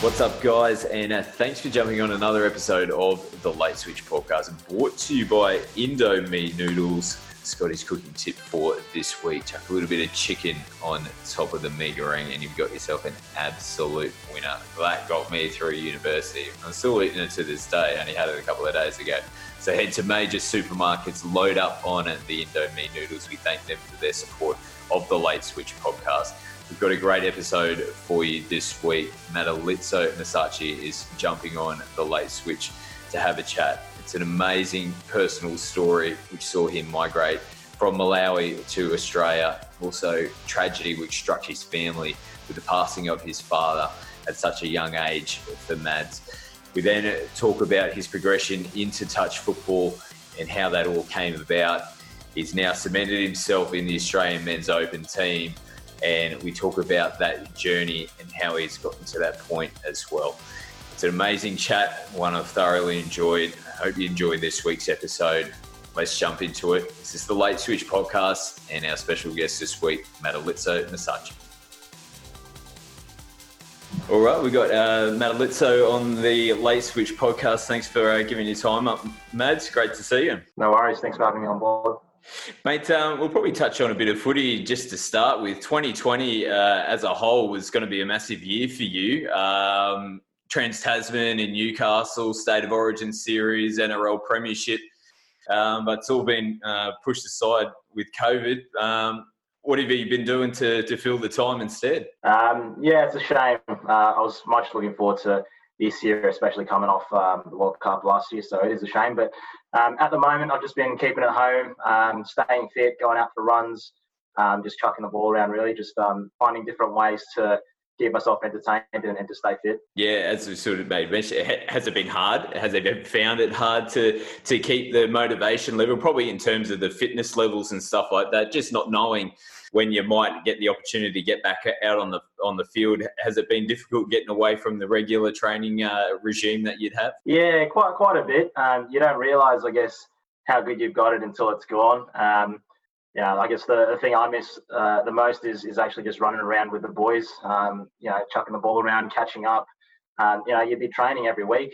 What's up, guys, and thanks for jumping on another episode of the Late Switch Podcast, brought to you by Indomie Noodles. Scotty's cooking tip for this week: chuck a little bit of chicken on top of the meat ring and you've got yourself an absolute winner. That got me through university. I'm still eating it to this day. I only had it a couple of days ago. So head to major supermarkets, load up on the Indomie Noodles. We thank them for their support of the Late Switch Podcast. We've got a great episode for you this week. Madalitso Masachi is jumping on the Late Switch to have a chat. It's an amazing personal story which saw him migrate from Malawi to Australia. Also, tragedy which struck his family with the passing of his father at such a young age for Mads. We then talk about his progression into touch football and how that all came about. He's now cemented himself in the Australian Men's Open team. And we talk about that journey and how he's gotten to that point as well. It's an amazing chat, one I've thoroughly enjoyed. I hope you enjoyed this week's episode. Let's jump into it. This is the Late Switch Podcast and our special guest this week, Madalitso Masachi. All right, we've got Madalitso on the Late Switch Podcast. Thanks for giving your time up, Mads. Great to see you. No worries. Thanks for having me on board. Mate, we'll probably touch on a bit of footy just to start with. 2020 as a whole was going to be a massive year for you. Trans-Tasman and Newcastle, State of Origin series, NRL Premiership. But it's all been pushed aside with COVID. What have you been doing to fill the time instead? Yeah, it's a shame. I was much looking forward to this year, especially coming off the World Cup last year. So it is a shame. But at the moment, I've just been keeping at home, staying fit, going out for runs, just chucking the ball around, really, just finding different ways to keep myself entertained and to stay fit. Yeah, as we sort of made mention, has it been hard? Has it found it hard to keep the motivation level, probably in terms of the fitness levels and stuff like that, just not knowing when you might get the opportunity to get back out on the field? Has it been difficult getting away from the regular training regime that you'd have? Yeah, quite a bit. You don't realise, I guess, how good you've got it until it's gone. I guess the thing I miss the most is actually just running around with the boys, chucking the ball around, catching up. You'd be training every week,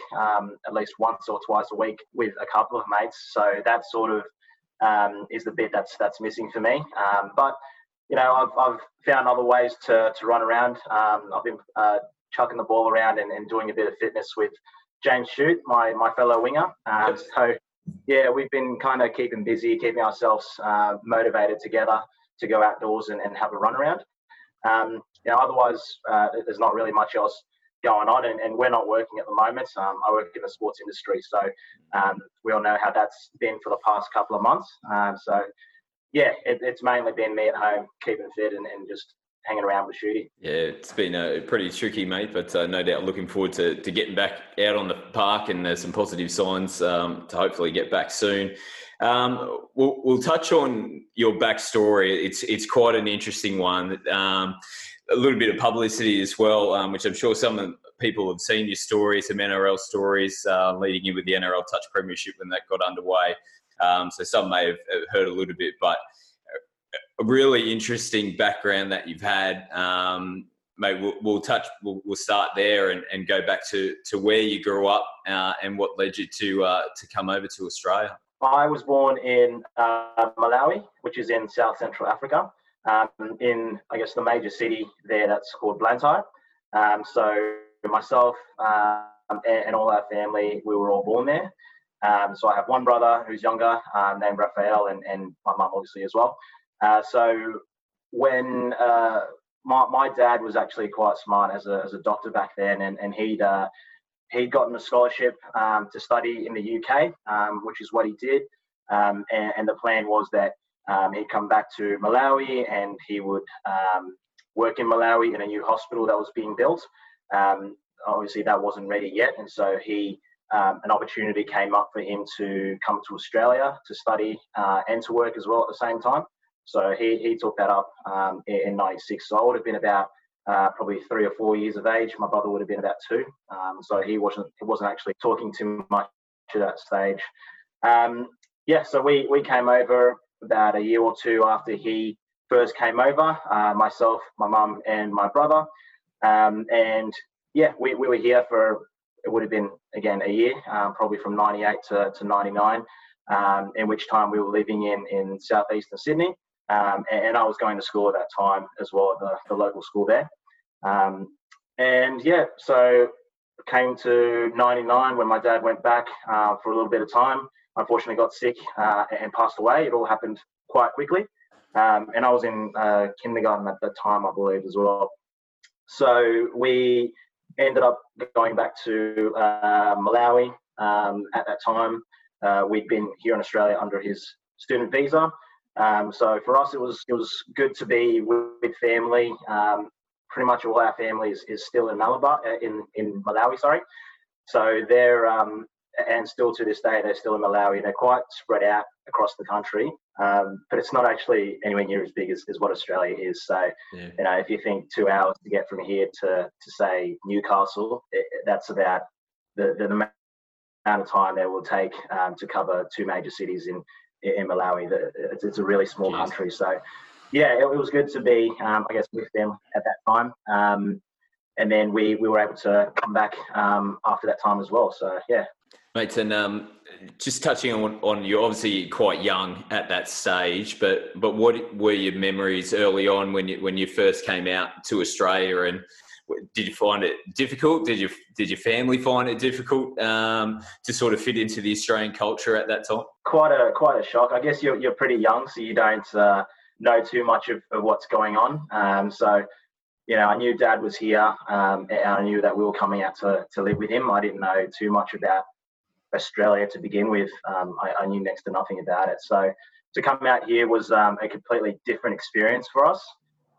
at least once or twice a week with a couple of mates. So that sort of is the bit that's missing for me. But I've found other ways to run around. I've been chucking the ball around and doing a bit of fitness with James Shute, my fellow winger. So, yeah, we've been kind of keeping busy, keeping ourselves motivated together to go outdoors and have a run around. Otherwise, there's not really much else going on, and we're not working at the moment. I work in the sports industry, so we all know how that's been for the past couple of months. Yeah, it's mainly been me at home, keeping fit and just hanging around with Shooty. Yeah, it's been pretty tricky, mate, but no doubt looking forward to getting back out on the park, and there's some positive signs to hopefully get back soon. We'll touch on your backstory. It's quite an interesting one. A little bit of publicity as well, which I'm sure some people have seen your story, some NRL stories leading in with the NRL Touch Premiership when that got underway. So some may have heard a little bit, but a really interesting background that you've had. Mate, we'll start there and go back to where you grew up and what led you to come over to Australia. I was born in Malawi, which is in South Central Africa, in, I guess, the major city there that's called Blantyre. So myself and all our family, we were all born there. So I have one brother who's younger, named Raphael, and my mum obviously as well. So when my dad was actually quite smart as a doctor back then, and he'd gotten a scholarship to study in the UK, which is what he did. And the plan was that he'd come back to Malawi and he would work in Malawi in a new hospital that was being built. Obviously, that wasn't ready yet, and so he... an opportunity came up for him to come to Australia to study and to work as well at the same time. So he took that up in 96. So I would have been about probably 3 or 4 years of age. My brother would have been about 2. So he wasn't actually talking too much at that stage. So we came over about a year or two after he first came over, myself, my mum and my brother. And yeah, we were here for, it would have been, again, a year, probably from 98 to 99, in which time we were living in Southeastern Sydney. And I was going to school at that time as well, at the local school there. And yeah, so came to 99 when my dad went back for a little bit of time. Unfortunately got sick and passed away. It all happened quite quickly. And I was in kindergarten at that time, I believe, as well. So we ended up going back to Malawi at that time. We'd been here in Australia under his student visa. So for us, it was good to be with family. Pretty much all our family is still in Malabar, in Malawi, sorry. So they're, and still to this day, they're still in Malawi. They're quite spread out across the country. But it's not actually anywhere near as big as what Australia is. So, yeah, you know, if you think 2 hours to get from here to say Newcastle, that's about the amount of time that it will take to cover two major cities in Malawi. It's a really small country. So, yeah, it was good to be, I guess, with them at that time. And then we were able to come back after that time as well. So, yeah. Mates, and just touching on you're obviously quite young at that stage, but what were your memories early on when you first came out to Australia, and did you find it difficult? Did your family find it difficult to sort of fit into the Australian culture at that time? Quite a shock. I guess you're pretty young, so you don't know too much of what's going on. So, you know, I knew Dad was here, and I knew that we were coming out to live with him. I didn't know too much about Australia to begin with. I knew next to nothing about it, so to come out here was a completely different experience for us.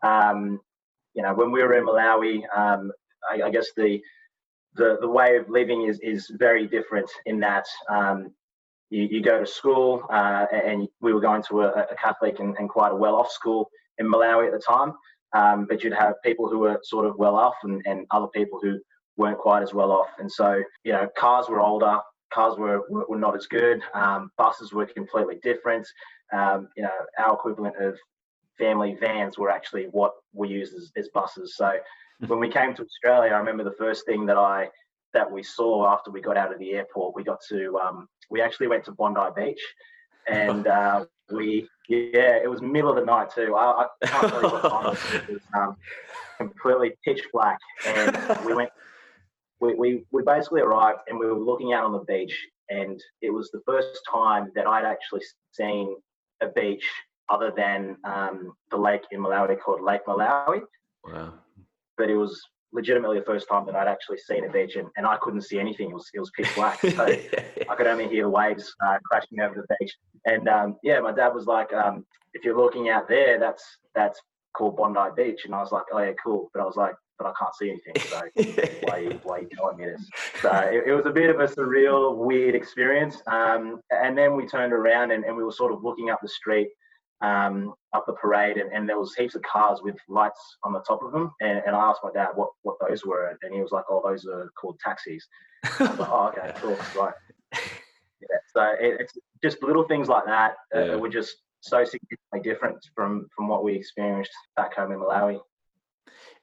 You know, when we were in Malawi, I guess the way of living is very different in that you go to school, and we were going to a Catholic and quite a well-off school in Malawi at the time, but you'd have people who were sort of well-off and other people who weren't quite as well-off, and so, you know, cars were older. Cars were not as good. Buses were completely different. You know, our equivalent of family vans were actually what we used as buses. So when we came to Australia, I remember the first thing that we saw after we got out of the airport, we actually went to Bondi Beach, and it was middle of the night too. I can't believe what time it was. Completely pitch black, and we went. We basically arrived and we were looking out on the beach, and it was the first time that I'd actually seen a beach other than the lake in Malawi called Lake Malawi. Wow. But it was legitimately the first time that I'd actually seen a beach, and I couldn't see anything. It was pitch black. So I could only hear the waves crashing over the beach. And yeah, my dad was like, if you're looking out there, that's called Bondi Beach. And I was like, oh yeah, cool. But I was like, but I can't see anything, so why are you telling me this? So it was a bit of a surreal, weird experience. And then we turned around and we were sort of looking up the street, up the parade, and there was heaps of cars with lights on the top of them. And I asked my dad what those were, and he was like, oh, those are called taxis. I was like, oh, okay, cool, right. Yeah, so it's just little things like that that were just so significantly different from what we experienced back home in Malawi.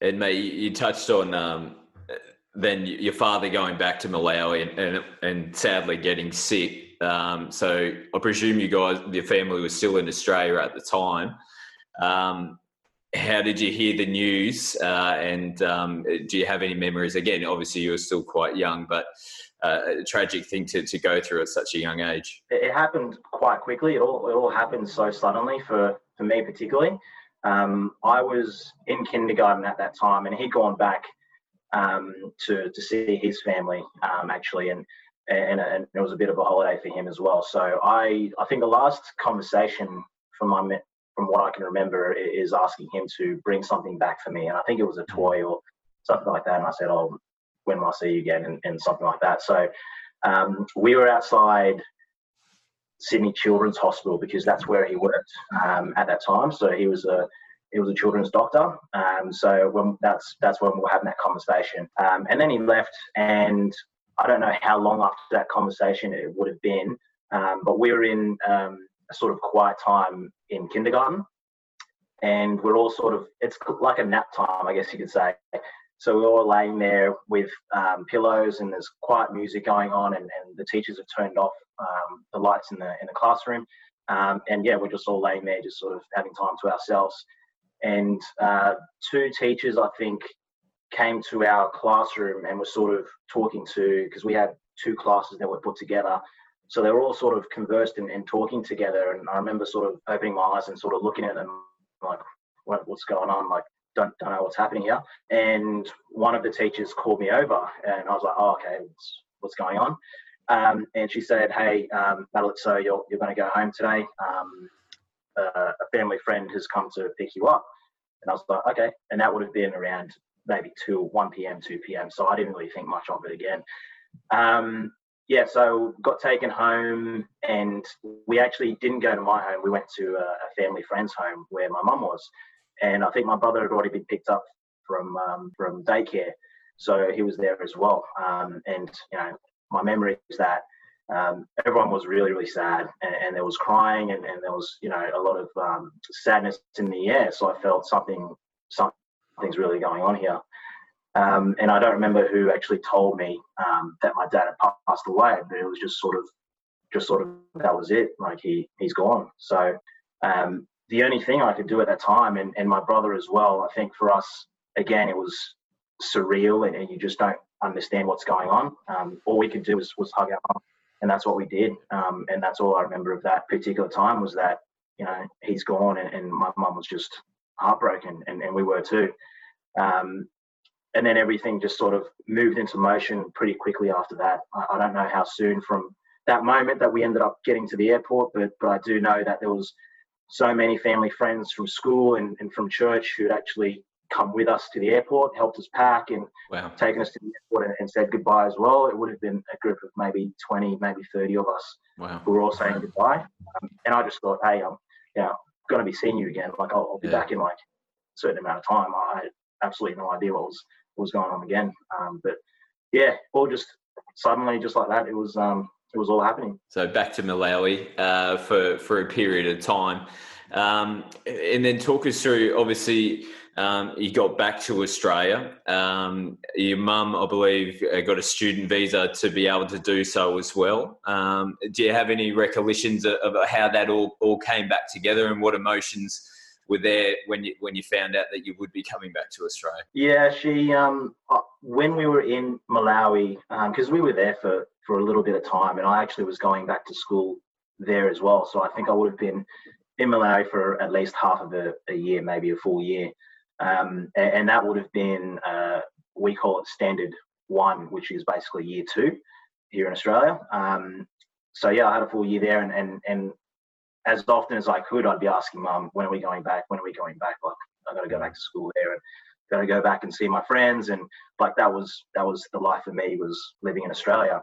And mate, you touched on then your father going back to Malawi and sadly getting sick. So I presume you guys, your family was still in Australia at the time. How did you hear the news? And do you have any memories? Again, obviously you were still quite young, but a tragic thing to go through at such a young age. It happened quite quickly. It all happened so suddenly for me particularly. I was in kindergarten at that time, and he'd gone back to see his family actually, and it was a bit of a holiday for him as well. So I think the last conversation from what I can remember is asking him to bring something back for me, and I think it was a toy or something like that. And I said, "Oh, when will I see you again?" and something like that. So we were outside Sydney Children's Hospital because that's where he worked at that time. So he was a children's doctor. So that's when we were having that conversation. And then he left, and I don't know how long after that conversation it would have been, but we were in a sort of quiet time in kindergarten, and we're all sort of, it's like a nap time, I guess you could say. So we were all laying there with pillows, and there's quiet music going on, and the teachers have turned off the lights in the classroom. And yeah, we're just all laying there, just sort of having time to ourselves. And two teachers, I think, came to our classroom and were sort of talking to, because we had two classes that were put together. So they were all sort of conversed and talking together. And I remember sort of opening my eyes and sort of looking at them like, what's going on? Like, don't know what's happening here. And one of the teachers called me over and I was like, oh, okay, what's going on? And she said, hey, Madalitso, you're going to go home today. A family friend has come to pick you up. And I was like, okay. And that would have been around maybe 1 p.m., 2 p.m. So I didn't really think much of it again. Yeah, so got taken home, and we actually didn't go to my home. We went to a family friend's home where my mum was. And I think my brother had already been picked up from daycare. So he was there as well. And, you know, my memory is that everyone was really, really sad, and there was crying, and there was, you know, a lot of sadness in the air. So I felt something's really going on here. And I don't remember who actually told me that my dad had passed away, but it was just sort of that was it. Like he's gone. So the only thing I could do at that time, and my brother as well, I think for us, again, it was surreal, and you just don't understand what's going on. All we could do was hug our mum, and that's what we did. And that's all I remember of that particular time, was that, you know, he's gone, and my mum was just heartbroken, and we were too. And then everything just sort of moved into motion pretty quickly after that. I don't know how soon from that moment that we ended up getting to the airport, but I do know that there was so many family friends from school and from church who'd actually come with us to the airport, helped us pack, and wow, taken us to the airport and said goodbye as well. It would have been a group of maybe 20, maybe 30 of us, wow, who were all saying goodbye. And I just thought, hey, I'm, you know, going to be seeing you again. Like I'll be back in like a certain amount of time. I had absolutely no idea what was going on again, but yeah, all just suddenly, just like that, it was all happening. So back to Malawi for a period of time, and then talk us through. Obviously, you got back to Australia. Your mum, I believe, got a student visa to be able to do so as well. Do you have any recollections of how that all came back together, and what emotions were there when you found out that you would be coming back to Australia? Yeah, she when we were in Malawi, because we were there for a little bit of time, and I actually was going back to school there as well. So I think I would have been in Malawi for at least half of a year, maybe a full year. And that would have been, we call it Standard 1, which is basically Year 2 here in Australia. So yeah, I had a full year there, and as often as I could, I'd be asking Mum, when are we going back? When are we going back? Like, I've got to go back to school there, and got to go back and see my friends. And like, that was the life for me, was living in Australia.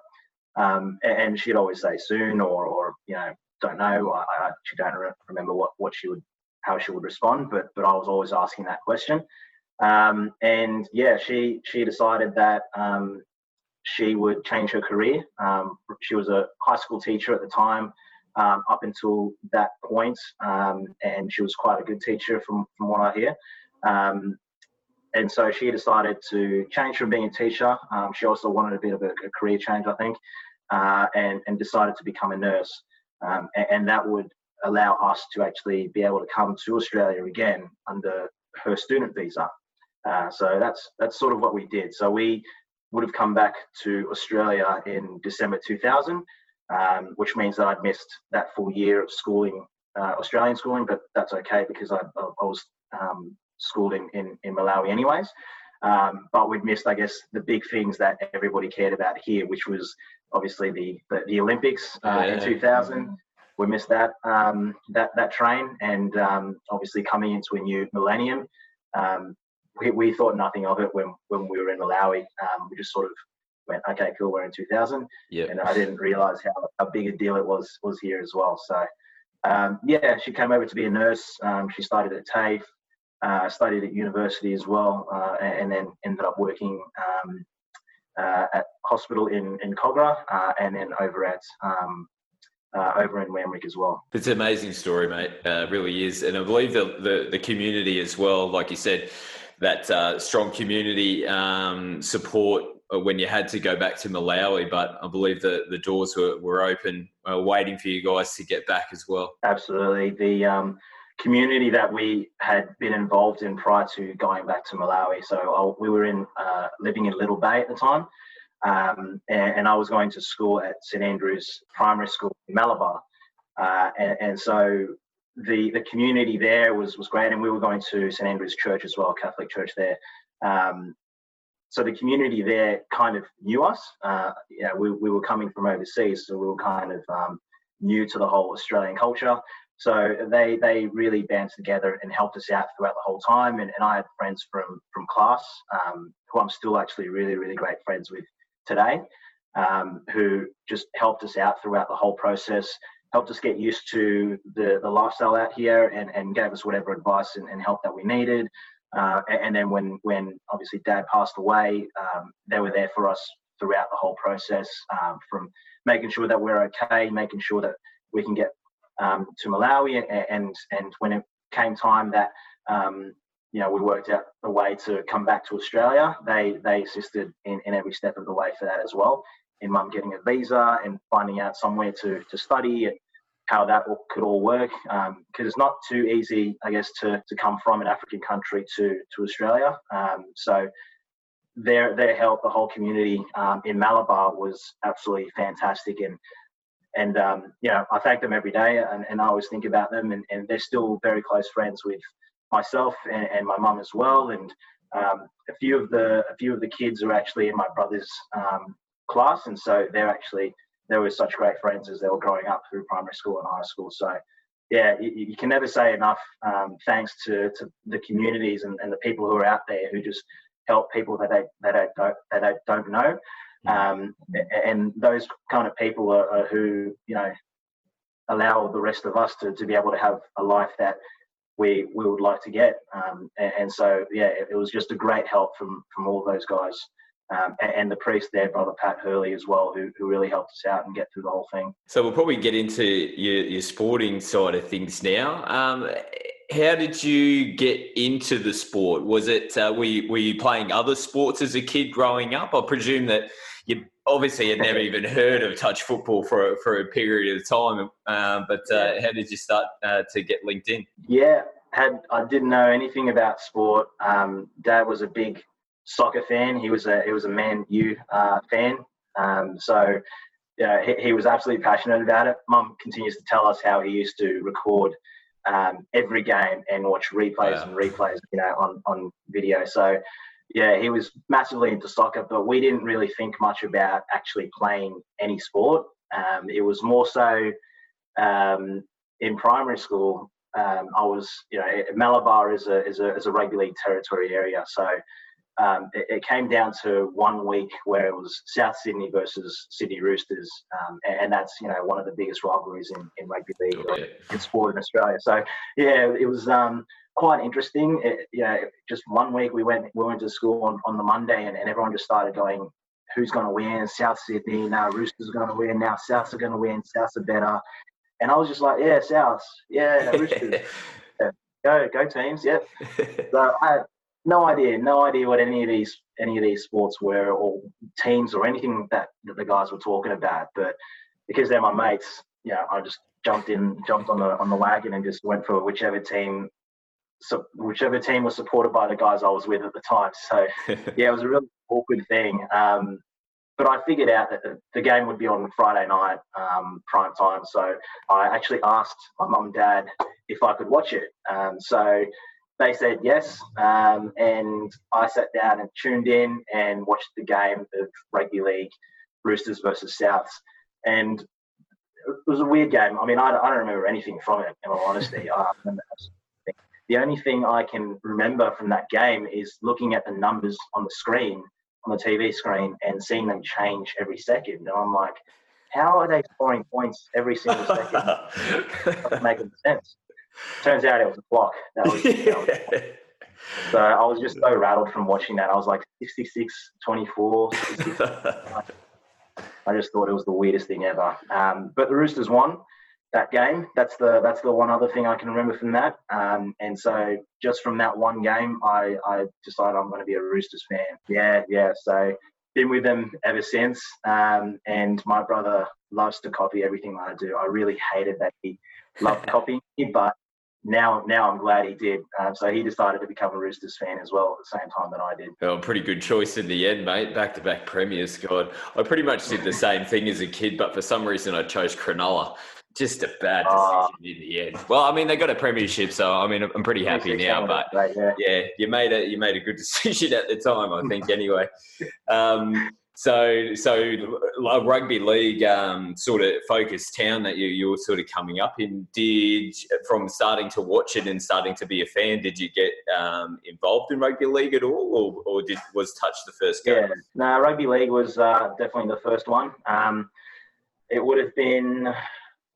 And she'd always say soon, or, you know, don't know. I actually don't remember how she would respond, but I was always asking that question. And yeah, she decided that, she would change her career. She was a high school teacher at the time. Up until that point, and she was quite a good teacher from what I hear. And so she decided to change from being a teacher. She also wanted a bit of a career change, I think, and decided to become a nurse. And that would allow us to actually be able to come to Australia again under her student visa. So that's sort of what we did. So we would have come back to Australia in December 2000. Which means that I'd missed that full year of schooling, Australian schooling, but that's okay because I was schooled in Malawi anyways. But we'd missed, I guess, the big things that everybody cared about here, which was obviously the Olympics in 2000. We missed that train, and obviously coming into a new millennium, we thought nothing of it when we were in Malawi. We just sort of went, okay, cool, we're in 2000. Yep. And I didn't realize how big a deal it was here as well. So yeah, she came over to be a nurse. She started at TAFE, studied at university as well, and then ended up working at hospital in Kogarah, and then over in Wamrick as well. It's an amazing story, mate. Really is. And I believe the community as well, like you said, that strong community support when you had to go back to Malawi. But I believe the doors were open, waiting for you guys to get back as well. Absolutely. The community that we had been involved in prior to going back to Malawi. So we were living in Little Bay at the time. And I was going to school at St Andrews Primary School in Malabar. So the community there was great, and we were going to St Andrews Church as well, Catholic church there. So the community there kind of knew us. We were coming from overseas, so we were kind of new to the whole Australian culture. So they really banded together and helped us out throughout the whole time. And I had friends from class who I'm still actually really, really great friends with today, who just helped us out throughout the whole process, helped us get used to the lifestyle out here, and gave us whatever advice and help that we needed. And then when obviously Dad passed away, they were there for us throughout the whole process, from making sure that we're okay, making sure that we can get to Malawi, and when it came time that we worked out a way to come back to Australia, they assisted in every step of the way for that as well, in Mum getting a visa and finding out somewhere to study and how that could all work, because it's not too easy, I guess, to come from an African country to Australia. So their help, the whole community in Malabar was absolutely fantastic, and I thank them every day, and I always think about them, and they're still very close friends with myself and my mum as well, and a few of the kids are actually in my brother's class, and so they were such great friends as they were growing up through primary school and high school. So yeah, you can never say enough thanks to the communities and the people who are out there who just help people that they don't know, and those kind of people are who allow the rest of us to be able to have a life that we would like to get, so yeah, it was just a great help from all those guys, and the priest there, Brother Pat Hurley as well, who really helped us out and get through the whole thing. So we'll probably get into your sporting side of things now. How did you get into the sport? Was it were you playing other sports as a kid growing up? I presume that you obviously had never even heard of touch football for a period of time. How did you start to get linked in? Yeah, I didn't know anything about sport. Dad was a big soccer fan. He was a Man U fan. He was absolutely passionate about it. Mum continues to tell us how he used to record every game and watch replays and replays, on video. So yeah, he was massively into soccer, but we didn't really think much about actually playing any sport. It was more so in primary school. I was, Malabar is a rugby league territory area, so it came down to 1 week where it was South Sydney versus Sydney Roosters, and that's one of the biggest rivalries in rugby league in sport in Australia. So yeah, it was quite interesting. Just 1 week we went to school on the Monday, and everyone just started going, who's going to win? South Sydney, now Roosters are going to win, now Souths are going to win, Souths are better. And I was just like, yeah, Souths, yeah, Roosters, yeah, go teams, yeah. So I had no idea what any of these sports were, or teams, or anything that the guys were talking about. But because they're my mates, I just jumped on the wagon and just went for whichever team was supported by the guys I was with at the time. So yeah, it was a really awkward thing. But I figured out that the game would be on Friday night, prime time. So I actually asked my mum and dad if I could watch it. So they said yes, and I sat down and tuned in and watched the game of rugby league, Roosters versus Souths. And it was a weird game. I mean, I don't remember anything from it, in all honesty. The only thing I can remember from that game is looking at the numbers on the screen, on the TV screen, and seeing them change every second. And I'm like, how are they scoring points every single second? It doesn't make any sense. Turns out it was a block. That was so I was just so rattled from watching that. I was like 66, 24, 66. I just thought it was the weirdest thing ever. But the Roosters won. that game. That's the one other thing I can remember from that. And so just from that one game, I decided I'm going to be a Roosters fan. Yeah. So been with them ever since. And my brother loves to copy everything I do. I really hated that he loved copying me, but now I'm glad he did. So he decided to become a Roosters fan as well at the same time that I did. Well, pretty good choice in the end, mate. Back-to-back premiers, God. I pretty much did the same thing as a kid, but for some reason I chose Cronulla. Just a bad decision in the end. Well, I mean, they got a premiership, so I mean, I'm pretty happy now. But yeah, you made a good decision at the time, I think. Anyway, so rugby league sort of focused town that you were sort of coming up in. Did from starting to watch it and starting to be a fan, did you get involved in rugby league at all, or was touch the first game? Yeah, no, rugby league was definitely the first one. It would have been.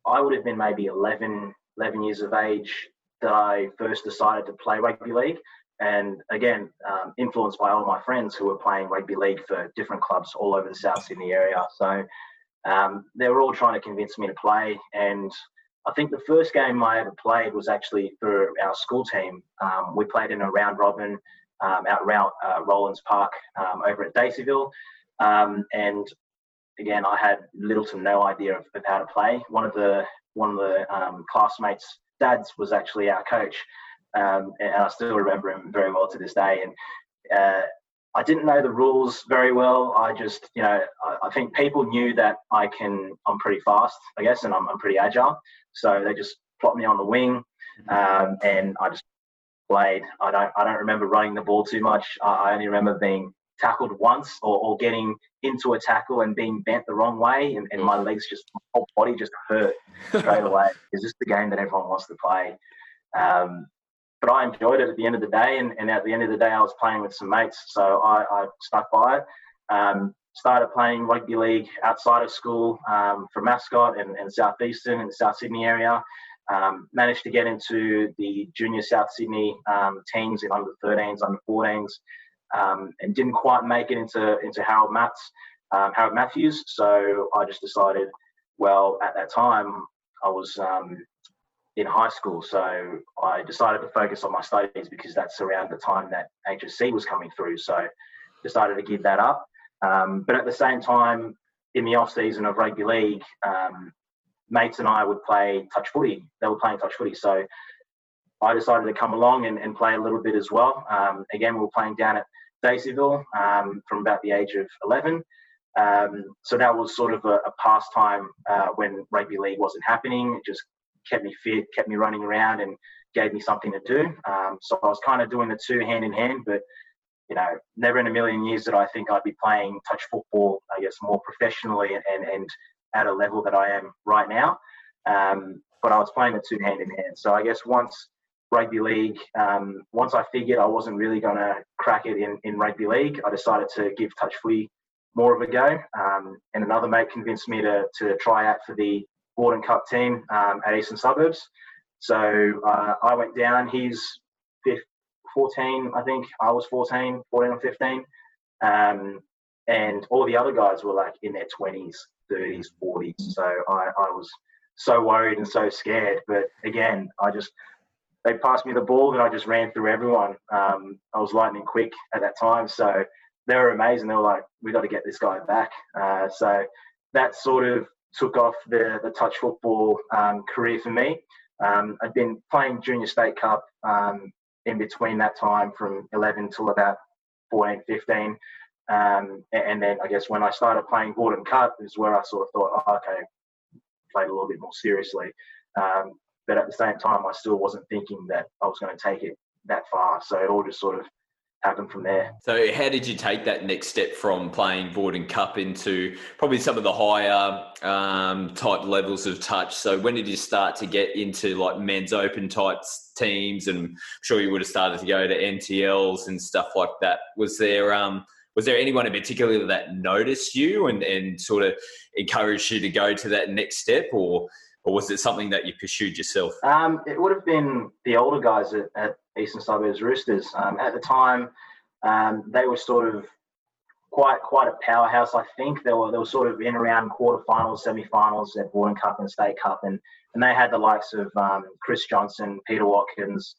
I would have been maybe 11 years of age that I first decided to play rugby league. And again, influenced by all my friends who were playing rugby league for different clubs all over the South Sydney area. So they were all trying to convince me to play. And I think the first game I ever played was actually for our school team. We played in a round robin out round Rollins Park over at Daceyville. And again, I had little to no idea of how to play. One of the classmates' dads was actually our coach, and I still remember him very well to this day. And I didn't know the rules very well. I just, I think people knew that I'm pretty fast, I guess, and I'm pretty agile. So they just plopped me on the wing, and I just played. I don't remember running the ball too much. I only remember being tackled once or getting into a tackle and being bent the wrong way and my legs just, my whole body just hurt straight away. It's just the game that everyone wants to play. But I enjoyed it at the end of the day, and at the end of the day I was playing with some mates, so I stuck by it. Started playing rugby league outside of school for Mascot and Southeastern in the South Sydney area. Managed to get into the junior South Sydney teams in under 13s, under 14s. And didn't quite make it into Harold Matthews. So I just decided, well, at that time I was in high school. So I decided to focus on my studies because that's around the time that HSC was coming through. So decided to give that up. But at the same time, in the off season of rugby league, mates and I would play touch footy. They were playing touch footy. So I decided to come along and play a little bit as well. Again, we were playing down at Daceyville from about the age of 11. So that was sort of a pastime when rugby league wasn't happening. It just kept me fit, kept me running around and gave me something to do. So I was kind of doing the two hand in hand, but, never in a million years did I think I'd be playing touch football, I guess, more professionally and at a level that I am right now. But I was playing the two hand in hand. So I guess rugby league, once I figured I wasn't really going to crack it in rugby league, I decided to give touch footy more of a go. And another mate convinced me to try out for the Gordon Cup team at Eastern Suburbs. So I went down. He's 14, I think. I was 14 or 15. And all the other guys were like in their 20s, 30s, 40s. So I was so worried and so scared. But again, they passed me the ball and I just ran through everyone. I was lightning quick at that time. So they were amazing. They were like, we got to get this guy back. So that sort of took off the touch football career for me. I'd been playing Junior State Cup in between that time from 11 till about 14, 15. And then I guess when I started playing Gordon Cup is where I sort of thought, played a little bit more seriously. But at the same time, I still wasn't thinking that I was going to take it that far. So it all just sort of happened from there. So how did you take that next step from playing Gordon Cup into probably some of the higher type levels of touch? So when did you start to get into like men's open type teams? And I'm sure you would have started to go to NTLs and stuff like that. Was there anyone in particular that noticed you and sort of encouraged you to go to that next step, or was it something that you pursued yourself? It would have been the older guys at Eastern Suburbs Roosters. At the time, they were sort of quite a powerhouse. I think they were sort of in around quarterfinals, semi-finals at Warden Cup and State Cup, and they had the likes of Chris Johnson, Peter Watkins,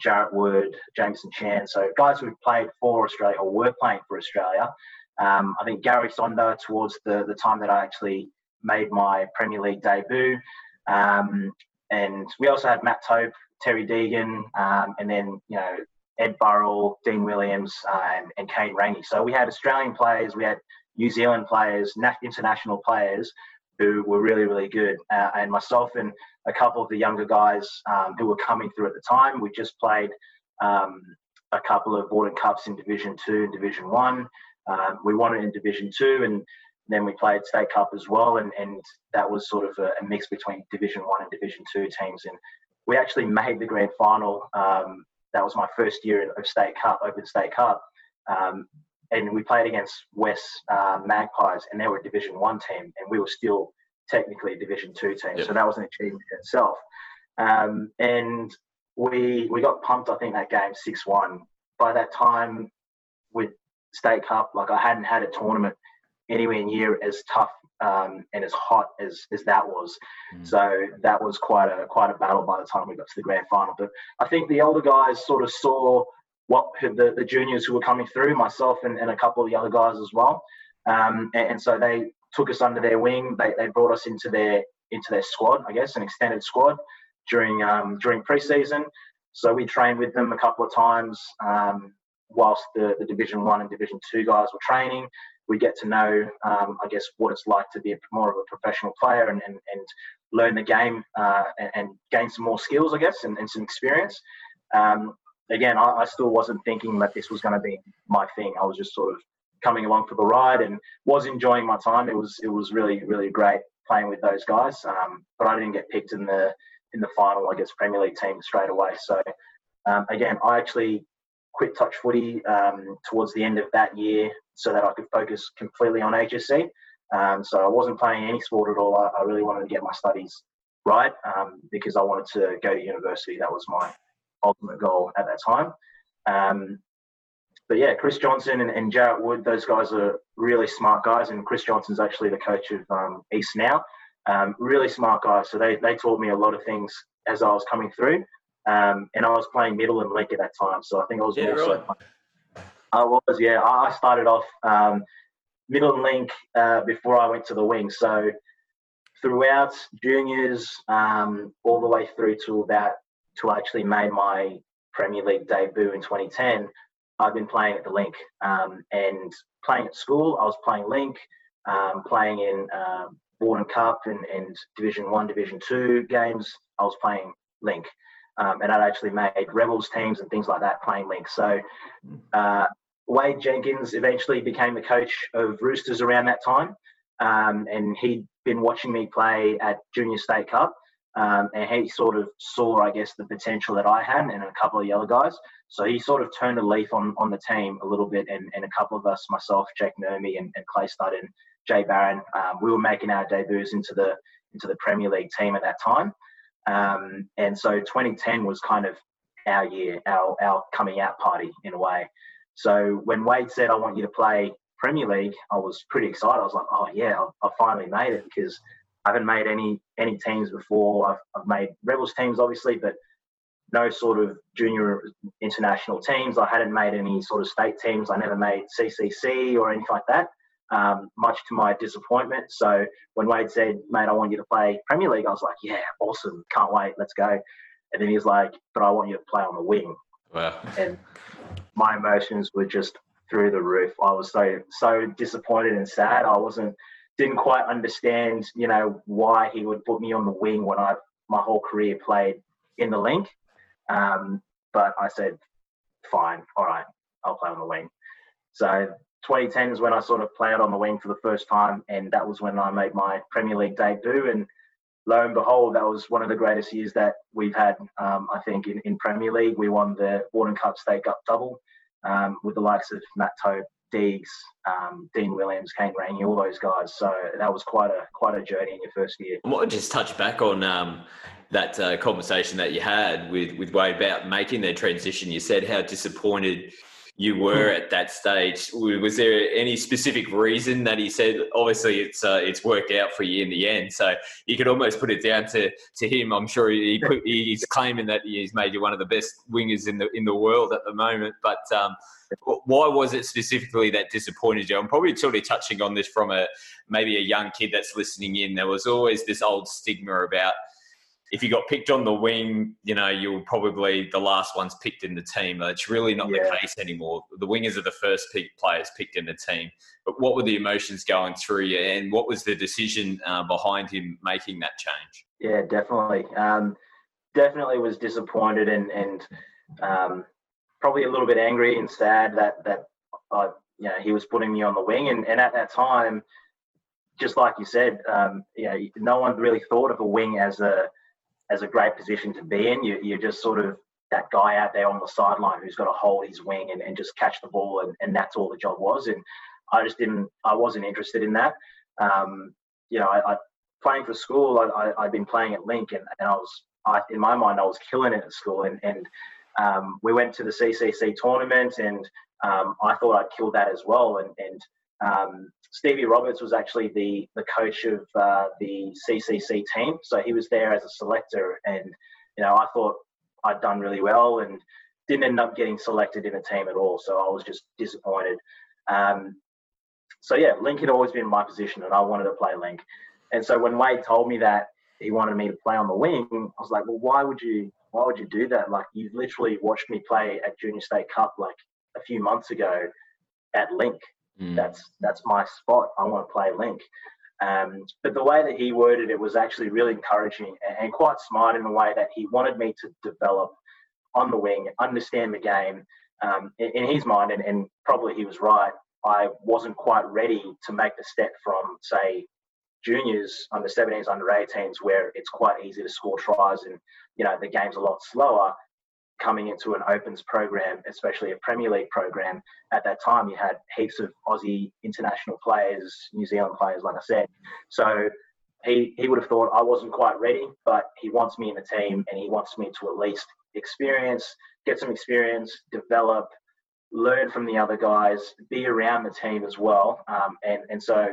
Jarrett Wood, Jameson Chan. So guys who played for Australia or were playing for Australia. I think Gary Sonder towards the time that I actually made my Premier League debut. And we also had Matt Taupe, Terry Deegan, and then, you know, Ed Burrell, Dean Williams, and Kane Rainey. So we had Australian players, we had New Zealand players, international players who were really, really good. And myself and a couple of the younger guys who were coming through at the time, we just played a couple of Warden Cups in Division 2 and Division 1. We won it in Division 2 and then we played State Cup as well, and that was sort of a mix between Division 1 and Division 2 teams. And we actually made the grand final. That was my first year of State Cup, Open State Cup. And we played against West Magpies, and they were a Division 1 team, and we were still technically a Division 2 team. Yep. So that was an achievement in itself. And we got pumped, I think, that game 6-1. By that time, with State Cup, like, I hadn't had a tournament anywhere near as tough and as hot as that was. Mm. So that was quite a battle by the time we got to the grand final. But I think the older guys sort of saw what the juniors who were coming through, myself and a couple of the other guys as well. And so they took us under their wing. They brought us into their squad, I guess, an extended squad during preseason. So we trained with them a couple of times whilst the Division 1 and Division 2 guys were training. We get to know, I guess, what it's like to be more of a professional player and learn the game and gain some more skills, I guess, and some experience. Again, I still wasn't thinking that this was going to be my thing. I was just sort of coming along for the ride and was enjoying my time. It was really, really great playing with those guys, but I didn't get picked in the final, I guess, Premier League team straight away. So, again, I actually quit touch footy towards the end of that year so that I could focus completely on HSC. So I wasn't playing any sport at all. I really wanted to get my studies right because I wanted to go to university. That was my ultimate goal at that time. But yeah, Chris Johnson and Jarrett Wood, those guys are really smart guys, and Chris Johnson's actually the coach of East now. Really smart guys. So they taught me a lot of things as I was coming through. And I was playing middle and link at that time, so I think I was I started off middle and link before I went to the wing. So throughout juniors, all the way through till I actually made my Premier League debut in 2010, I've been playing at the link and playing at school. I was playing link, playing in Warden Cup and Division 1, Division 2 games. I was playing link. And I'd actually made Rebels teams and things like that playing link. So Wade Jenkins eventually became the coach of Roosters around that time. And he'd been watching me play at Junior State Cup. And he sort of saw, I guess, the potential that I had and a couple of the other guys. So he sort of turned a leaf on the team a little bit. And a couple of us, myself, Jack Nermy and Clay Studd and Jay Barron, we were making our debuts into the Premier League team at that time. And so 2010 was kind of our year, our coming out party in a way. So when Wade said, I want you to play Premier League, I was pretty excited. I was like, oh yeah, I finally made it, because I haven't made any teams before. I've made Rebels teams, obviously, but no sort of junior international teams. I hadn't made any sort of state teams. I never made CCC or anything like that, much to my disappointment. So when Wade said, mate, I want you to play Premier League, I was like, yeah, awesome, can't wait, let's go. And then he was like, but I want you to play on the wing. Wow. And my emotions were just through the roof. I was so disappointed and sad. I didn't quite understand, you know, why he would put me on the wing when I my whole career played in the link. But I said, fine, all right, I'll play on the wing. So 2010 is when I sort of played on the wing for the first time, and that was when I made my Premier League debut. And lo and behold, that was one of the greatest years that we've had, I think, in Premier League. We won the Warden Cup State Cup double with the likes of Matt Taupe, Deegs, Dean Williams, Kane Rainey, all those guys. So that was quite a journey in your first year. I want to just touch back on that conversation that you had with Wade about making their transition. You said how disappointed you were at that stage. Was there any specific reason that he said? Obviously, it's worked out for you in the end, so you could almost put it down to him. I'm sure he's claiming that he's made you one of the best wingers in the world at the moment. But why was it specifically that disappointed you? I'm probably sort of touching on this from maybe a young kid that's listening in. There was always this old stigma about, if you got picked on the wing, you know, you were probably the last ones picked in the team. It's really not the case anymore. The wingers are the first players picked in the team. But what were the emotions going through you, and what was the decision behind him making that change? Yeah, definitely. Definitely was disappointed and probably a little bit angry and sad that I, you know, he was putting me on the wing. And at that time, just like you said, no one really thought of a wing as a great position to be in. You're just sort of that guy out there on the sideline who's got to hold his wing and just catch the ball, and that's all the job was. And I wasn't interested in that. Playing for school, I'd been playing at Link, and I was, in my mind, I was killing it at school. And we went to the CCC tournament, and I thought I'd kill that as well. And Stevie Roberts was actually the coach of the CCC team, so he was there as a selector, and you know, I thought I'd done really well and didn't end up getting selected in the team at all, so I was just disappointed. Link had always been my position, and I wanted to play Link. And so when Wade told me that he wanted me to play on the wing, I was like, well, why would you do that? Like, you've literally watched me play at Junior State Cup like a few months ago at Link. That's my spot. I want to play Link. But the way that he worded it was actually really encouraging and quite smart in the way that he wanted me to develop on the wing, understand the game. In his mind, and probably he was right, I wasn't quite ready to make the step from, say, juniors, under 17s, under 18s, where it's quite easy to score tries and, you know, the game's a lot slower, coming into an Opens program, especially a Premier League program. At that time, you had heaps of Aussie international players, New Zealand players, like I said. So he would have thought I wasn't quite ready, but he wants me in the team, and he wants me to at least get some experience, develop, learn from the other guys, be around the team as well. And so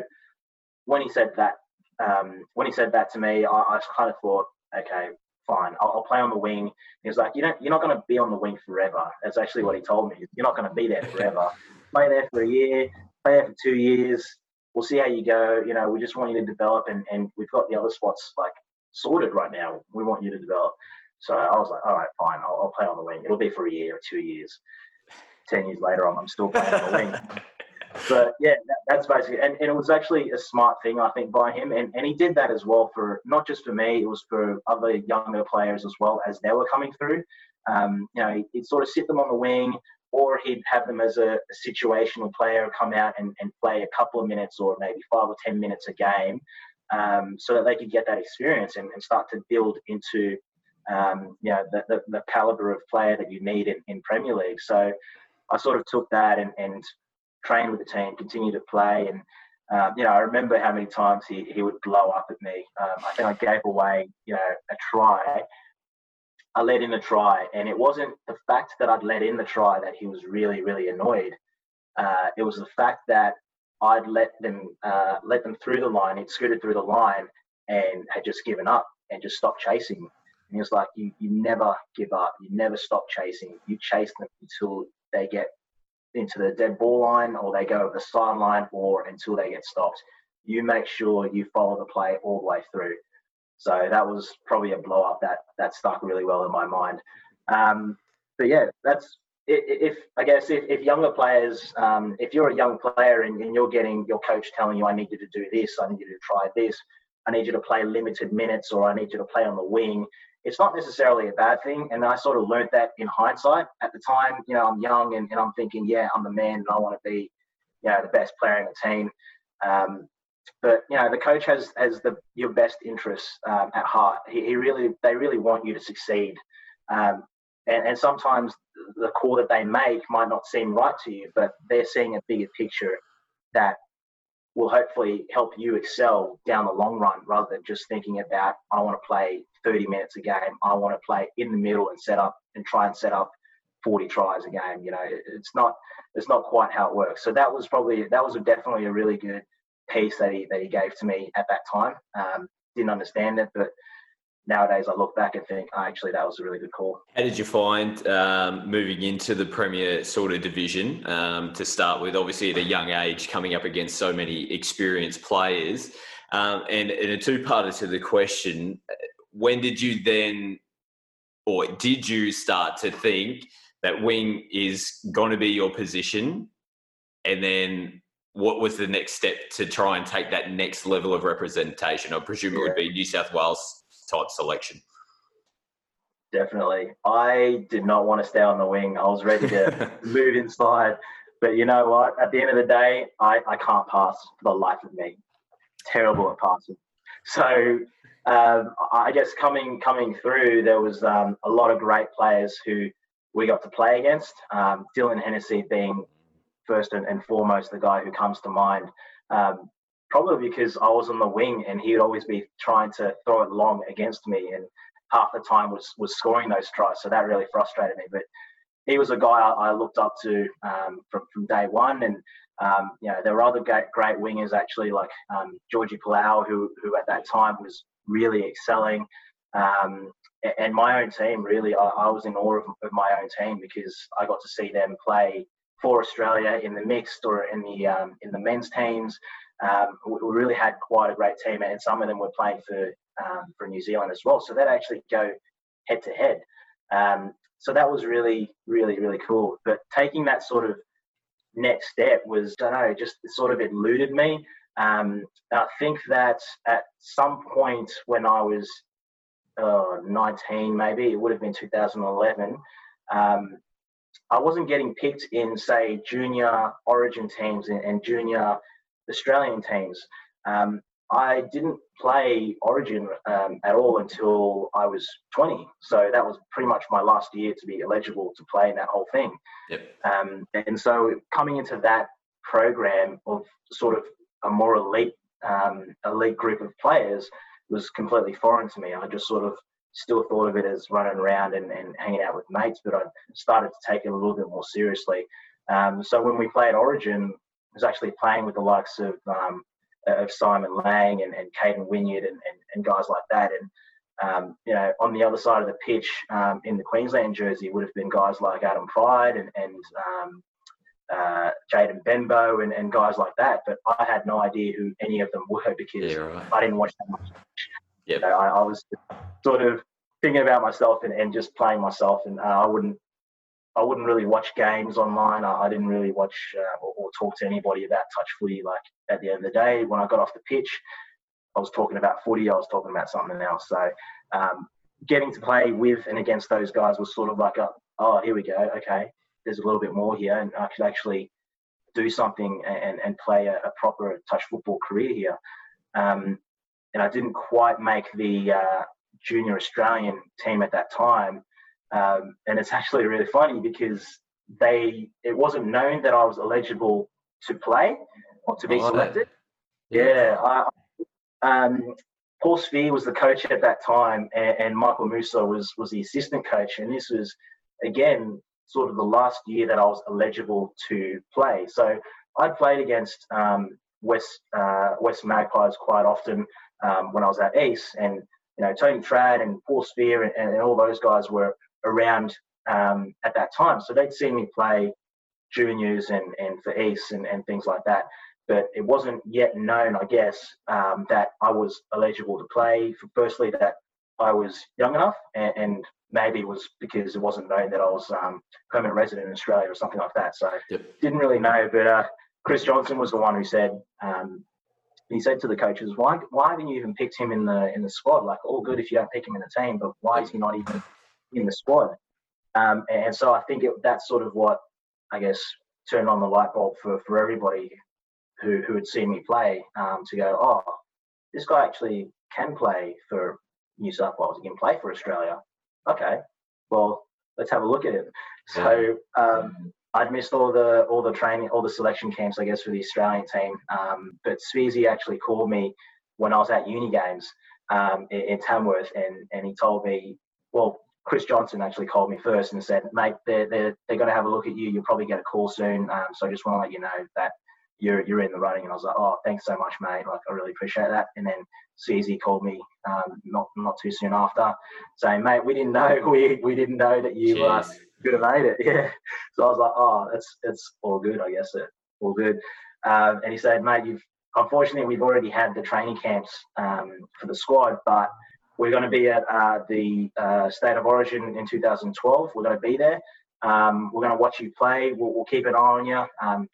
when he said that to me, I kind of thought, okay, fine, I'll play on the wing. He was like, you're not going to be on the wing forever. That's actually what he told me. You're not going to be there forever. Play there for a year, play there for 2 years. We'll see how you go. You know, we just want you to develop, and we've got the other spots like sorted right now. We want you to develop. So I was like, all right, fine, I'll play on the wing. It'll be for a year or 2 years. 10 years later on, I'm still playing on the wing. But yeah, that's basically, and it was actually a smart thing, I think, by him, and he did that as well, for not just for me, it was for other younger players as well as they were coming through. He'd sort of sit them on the wing, or he'd have them as a situational player come out and play a couple of minutes, or maybe 5 or 10 minutes a game, so that they could get that experience and start to build into the calibre of player that you need in Premier League. So I sort of took that and trained with the team, continued to play, and I remember how many times he would blow up at me. I think I gave away, a try. I let in a try, and it wasn't the fact that I'd let in the try that he was really, really annoyed. It was the fact that I'd let them through the line. He'd scooted through the line and had just given up and just stopped chasing me. And he was like, "You never give up. You never stop chasing. You chase them until they get into the dead ball line, or they go over the sideline, or until they get stopped. You make sure you follow the play all the way through." So that was probably a blow up that stuck really well in my mind. That's if younger players, if you're a young player and you're getting your coach telling you, "I need you to do this, I need you to try this, I need you to play limited minutes, or I need you to play on the wing," it's not necessarily a bad thing. And I sort of learned that in hindsight. At the time, I'm young and I'm thinking, yeah, I'm the man and I want to be, the best player in the team. But the coach has your best interests at heart. They really want you to succeed. And sometimes the call that they make might not seem right to you, but they're seeing a bigger picture that will hopefully help you excel down the long run, rather than just thinking about, I want to play 30 minutes a game. I want to play in the middle and set up and try and set up 40 tries a game. You know, it's not quite how it works. So that was definitely a really good piece that he gave to me at that time. Didn't understand it, but nowadays I look back and think, actually, that was a really good call. How did you find moving into the Premier sort of division to start with? Obviously, at a young age, coming up against so many experienced players. And a two-parter to the question, when did you then, or did you start to think that wing is going to be your position? And then what was the next step to try and take that next level of representation? I presume it would be New South Wales type selection. Definitely. I did not want to stay on the wing. I was ready to move inside. But you know what? At the end of the day, I can't pass for the life of me. Terrible at passing. So I guess coming through, there was a lot of great players who we got to play against. Dylan Hennessy being first and foremost the guy who comes to mind, probably because I was on the wing and he would always be trying to throw it long against me, and half the time was scoring those tries. So that really frustrated me. But he was a guy I looked up to from day one. And you know, there were other great wingers actually, like Georgie Palau, who at that time was really excelling. And my own team, really, I was in awe of my own team because I got to see them play for Australia in the mixed or in the men's teams. We really had quite a great team, and some of them were playing for New Zealand as well. So they'd actually go head to head. So that was really, really, really cool. But taking that sort of next step was, I don't know, just sort of eluded me. I think that at some point when I was 19, maybe, it would have been 2011, I wasn't getting picked in, say, junior origin teams and junior Australian teams. I didn't play origin at all until I was 20. So that was pretty much my last year to be eligible to play in that whole thing. Yep. And so coming into that program of sort of a more elite group of players was completely foreign to me. I just sort of still thought of it as running around and hanging out with mates, but I started to take it a little bit more seriously. So when we played origin, I was actually playing with the likes of Simon Lang and Caden Wynyard and guys like that. And, you know, on the other side of the pitch in the Queensland jersey would have been guys like Adam Pride and Jaden Benbow and guys like that. But I had no idea who any of them were because I didn't watch that much. Yep. So I was sort of thinking about myself and just playing myself. And I wouldn't really watch games online. I didn't really watch or talk to anybody about touch footy. Like at the end of the day, when I got off the pitch, I was talking about footy. I was talking about something else. So getting to play with and against those guys was sort of like, here we go. Okay, there's a little bit more here, and I could actually do something and play a proper touch football career here. And I didn't quite make the junior Australian team at that time. And it's actually really funny because it wasn't known that I was eligible to play or to be selected. Yeah. Paul Spear was the coach at that time, and Michael Musa was the assistant coach. And this was, again, sort of the last year that I was eligible to play. So I played against West Magpies quite often when I was at East. And, you know, Tony Trad and Paul Spear and all those guys were around at that time, so they'd seen me play juniors and for East and things like that, but it wasn't yet known, I guess, that I was eligible to play. Firstly, that I was young enough, and maybe it was because it wasn't known that I was permanent resident in Australia or something like that, so didn't really know. But Chris Johnson was the one who said, he said to the coaches, why haven't you even picked him in the squad? Like, all good if you don't pick him in the team, but why is he not even in the squad? And so I think that's sort of what, I guess, turned on the light bulb for everybody who had seen me play, to go, this guy actually can play for New South Wales. He can play for Australia. Okay, well, let's have a look at him. So I'd missed all the training, all the selection camps, I guess, for the Australian team. But Sweezy actually called me when I was at uni games in Tamworth, and he told me, well, Chris Johnson actually called me first and said, mate, they're going to have a look at you. You'll probably get a call soon. So I just want to let you know that you're in the running. And I was like, oh, thanks so much, mate. Like, I really appreciate that. And then CZ called me not too soon after, saying, mate, we didn't know that you could have made it. Yeah. So I was like, oh, it's all good, I guess. All good. And he said, mate, unfortunately, we've already had the training camps for the squad, but we're going to be at the State of Origin in 2012. We're going to be there. We're going to watch you play. We'll keep an eye on you.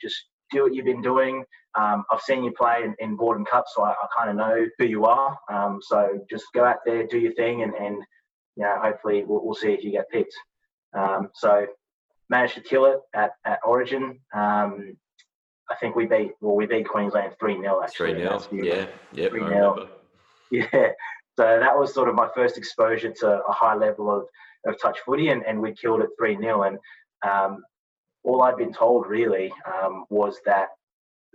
Just do what you've been doing. I've seen you play in Borden Cup, so I kind of know who you are. So just go out there, do your thing, and you know, hopefully we'll see if you get picked. So managed to kill it at Origin. I think we beat Queensland 3-0 actually. 3-0, yeah. 3-0. Yeah. So that was sort of my first exposure to a high level of touch footy, and we killed it 3-0. And all I'd been told really was that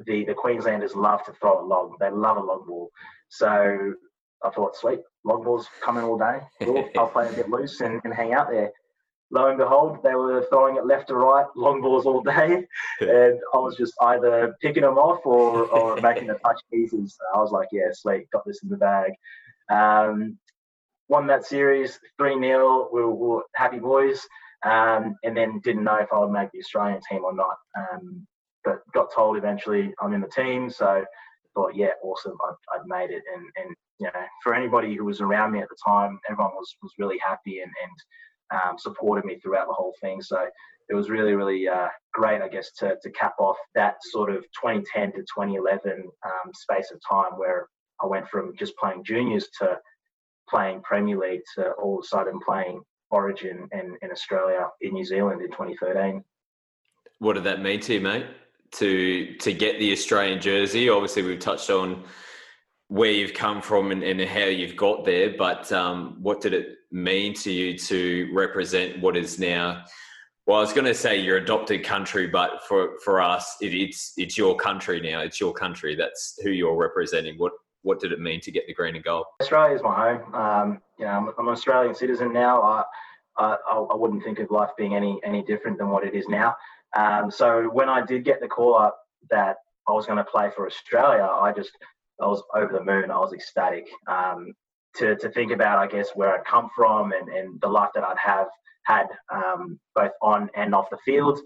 the Queenslanders love to throw it long. They love a long ball. So I thought, sweet, long balls coming all day. Cool. I'll play a bit loose and hang out there. Lo and behold, they were throwing it left to right, long balls all day, and I was just either picking them off or making the touch easy. So I was like, yeah, sweet, got this in the bag. Won that series 3-0. We were happy boys, and then didn't know if I would make the Australian team or not, but got told eventually I'm in the team, so thought, yeah, awesome, I'd made it. And you know, for anybody who was around me at the time, everyone was really happy and supported me throughout the whole thing, so it was really, really great, I guess, to cap off that sort of 2010 to 2011 space of time where I went from just playing juniors to playing Premier League to all of a sudden playing Origin in Australia, in New Zealand in 2013. What did that mean to you, mate, to get the Australian jersey? Obviously, we've touched on where you've come from and how you've got there, but what did it mean to you to represent what is now, well, I was going to say your adopted country, but for us, it's your country now. It's your country. That's who you're representing. What did it mean to get the green and gold? Australia is my home. You know, I'm an Australian citizen now. I wouldn't think of life being any different than what it is now. So when I did get the call up that I was going to play for Australia, I was over the moon. I was ecstatic. To think about, I guess, where I'd come from and the life that I'd had both on and off the field,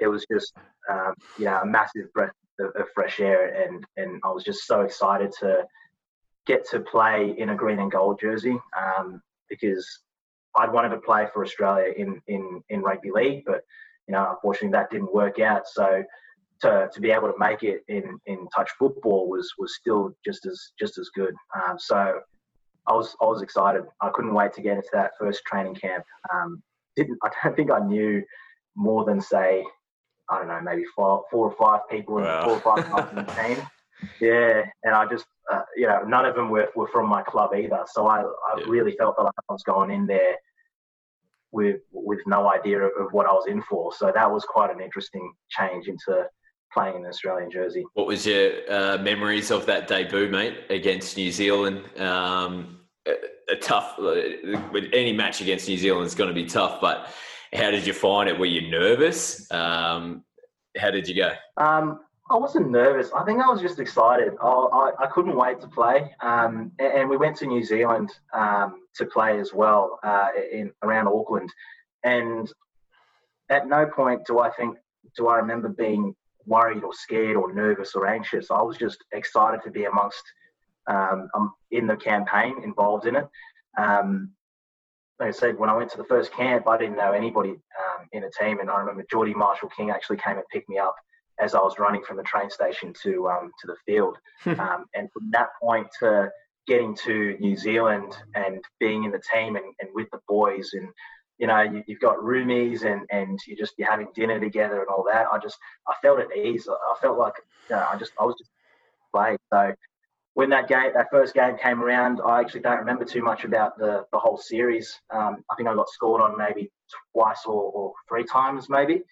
it was just you know, a massive breath of fresh air, and I was just so excited to get to play in a green and gold jersey, because I'd wanted to play for Australia in rugby league, but you know, unfortunately that didn't work out. So to be able to make it in touch football was still just as good. So I was excited. I couldn't wait to get into that first training camp. I don't think I knew more than, say, I don't know, maybe four or five people in the team. Yeah, and I just, you know, none of them were from my club either. So I really felt like I was going in there with no idea of what I was in for. So that was quite an interesting change into playing in the Australian jersey. What was your memories of that debut, mate, against New Zealand? A tough, with any match against New Zealand is going to be tough, but how did you find it? Were you nervous? How did you go? I wasn't nervous. I think I was just excited. I couldn't wait to play. And we went to New Zealand to play as well, around Auckland. And at no point do I remember being worried or scared or nervous or anxious. I was just excited to be amongst, I'm in the campaign, involved in it. Like I said, when I went to the first camp, I didn't know anybody in a team, and I remember Geordie Marshall King actually came and picked me up as I was running from the train station to the field. And from that point to getting to New Zealand and being in the team and with the boys, and you know, you've got roomies and you're having dinner together and all that. I felt at ease. I felt like, you know, I was just playing. So when that first game came around, I actually don't remember too much about the whole series. I think I got scored on maybe twice or three times maybe.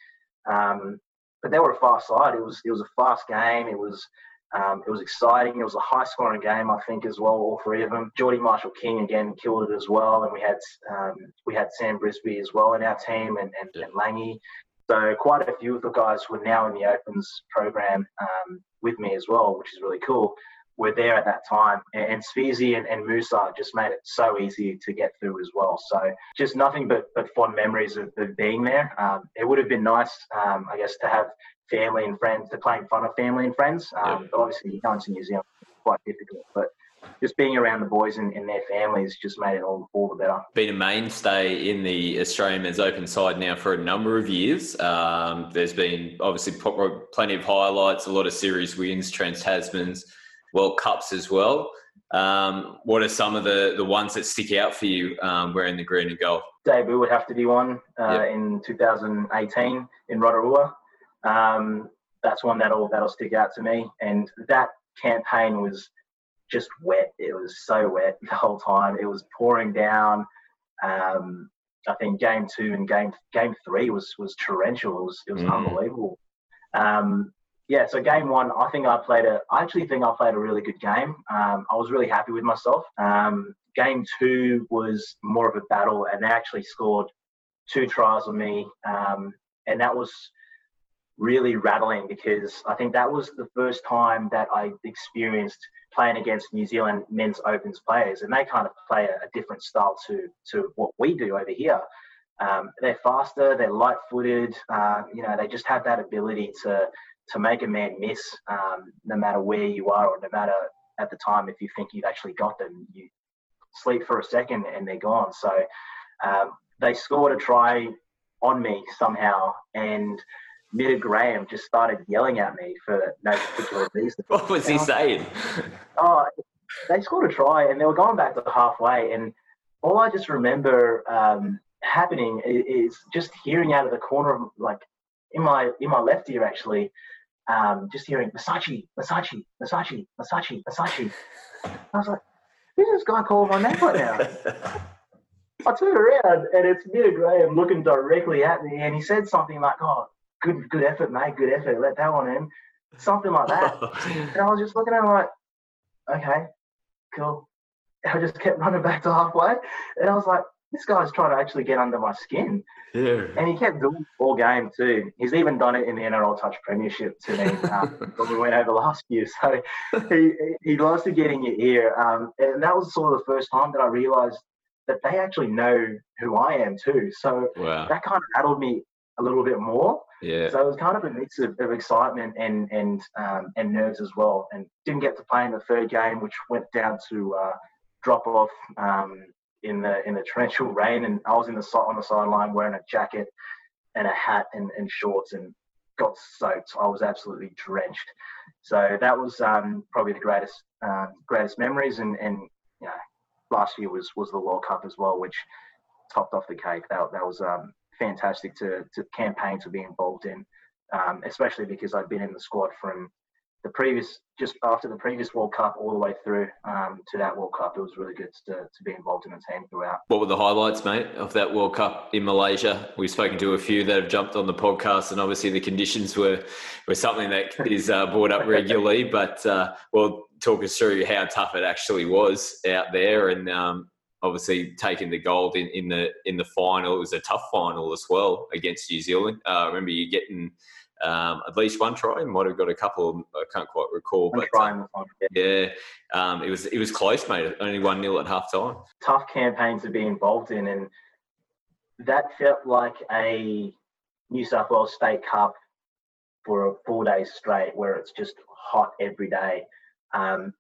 But they were a fast side. It was a fast game. It was It was exciting. It was a high-scoring game, I think, as well. All three of them. Geordie Marshall King again killed it as well, and we had Sam Brisby as well in our team, and Langy. So quite a few of the guys who are now in the Opens program with me as well, which is really cool. Were there at that time, and Sfizi and Musa just made it so easy to get through as well. So just nothing but fond memories of being there. It would have been nice, I guess, to have family and friends, to play in front of family and friends. But obviously, going to New Zealand is quite difficult. But just being around the boys and their families just made it all the better. Been a mainstay in the Australian Men's Open side now for a number of years. There's been obviously plenty of highlights, a lot of series wins, Trans-Tasmans, World Cups as well. What are some of the ones that stick out for you wearing the green and gold? Debut would have to be one in 2018 in Rotorua. That's one that'll stick out to me. And that campaign was just wet. It was so wet the whole time. It was pouring down. I think game two and game three was torrential. It was unbelievable. Yeah, so game one, I actually think I played a really good game. I was really happy with myself. Game two was more of a battle, and they actually scored 2 tries on me. And that was really rattling, because I think that was the first time that I experienced playing against New Zealand men's Opens players. And they kind of play a different style to what we do over here. They're faster, they're light-footed. They just have that ability to make a man miss, no matter where you are, or no matter at the time, if you think you've actually got them, you sleep for a second and they're gone. So they scored a try on me somehow, and Mitter Graham just started yelling at me for no particular reason. What was he saying? Oh, they scored a try and they were going back to halfway, and all I just remember happening is just hearing out of the corner of, like, in my left ear, actually, just hearing Masachi, Masachi, Masachi, Masachi, Masachi. I was like, who's this guy calling my name right now? I turned around and it's Mitter Graham looking directly at me, and he said something like, "Oh, good effort, mate, good effort, let that one in," something like that. And I was just looking at him like, okay, cool. And I just kept running back to halfway, and I was like, this guy's trying to actually get under my skin. Yeah. And he kept doing it all game too. He's even done it in the NRL Touch Premiership to me when we went over last year. So he loves to get in your ear. And that was sort of the first time that I realised that they actually know who I am too. So that kind of rattled me a little bit more. Yeah. So it was kind of a mix of excitement and nerves as well. And didn't get to play in the third game, which went down to drop off in the torrential rain, and I was on the sideline wearing a jacket and a hat and shorts, and got soaked. I was absolutely drenched. So that was probably the greatest memories. And last year was the World Cup as well, which topped off the cake. That was fantastic to campaign to be involved in, especially because I'd been in the squad from just after the previous World Cup all the way through to that World Cup. It was really good to be involved in the team throughout. What were the highlights, mate, of that World Cup in Malaysia? We've spoken to a few that have jumped on the podcast, and obviously the conditions were something that is brought up regularly, but talk us through how tough it actually was out there, and obviously taking the gold in the final. It was a tough final as well against New Zealand. I remember you getting at least one try, and might have got a couple. I can't quite recall, it was close, mate. Only 1-0 at half time. Tough campaign to be involved in, and that felt like a New South Wales State Cup for 4 days straight, where it's just hot every day. I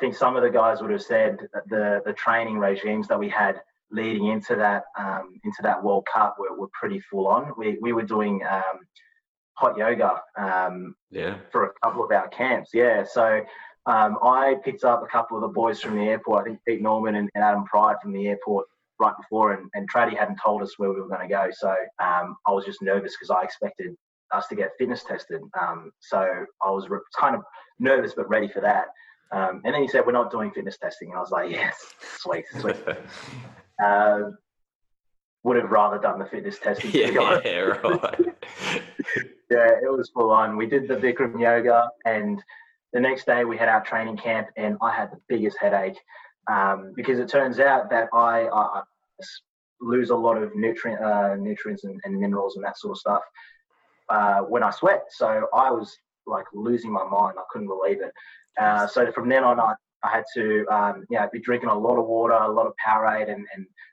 think some of the guys would have said that the training regimes that we had leading into that World Cup were pretty full on. We were doing hot yoga for a couple of our camps. Yeah, so I picked up a couple of the boys from the airport. I think Pete Norman and Adam Pride from the airport right before, and Traddy hadn't told us where we were going to go. So I was just nervous because I expected us to get fitness tested. So I was kind of nervous but ready for that. And then he said, "We're not doing fitness testing." And I was like, "Yes, sweet." Would have rather done the fitness testing. Yeah, right. Yeah, it was was full on. We did the Bikram yoga, and the next day we had our training camp, and I had the biggest headache because it turns out that I lose a lot of nutrients and minerals and that sort of stuff when I sweat. So I was like losing my mind. I couldn't believe it. So from then on, I had to be drinking a lot of water, a lot of Powerade and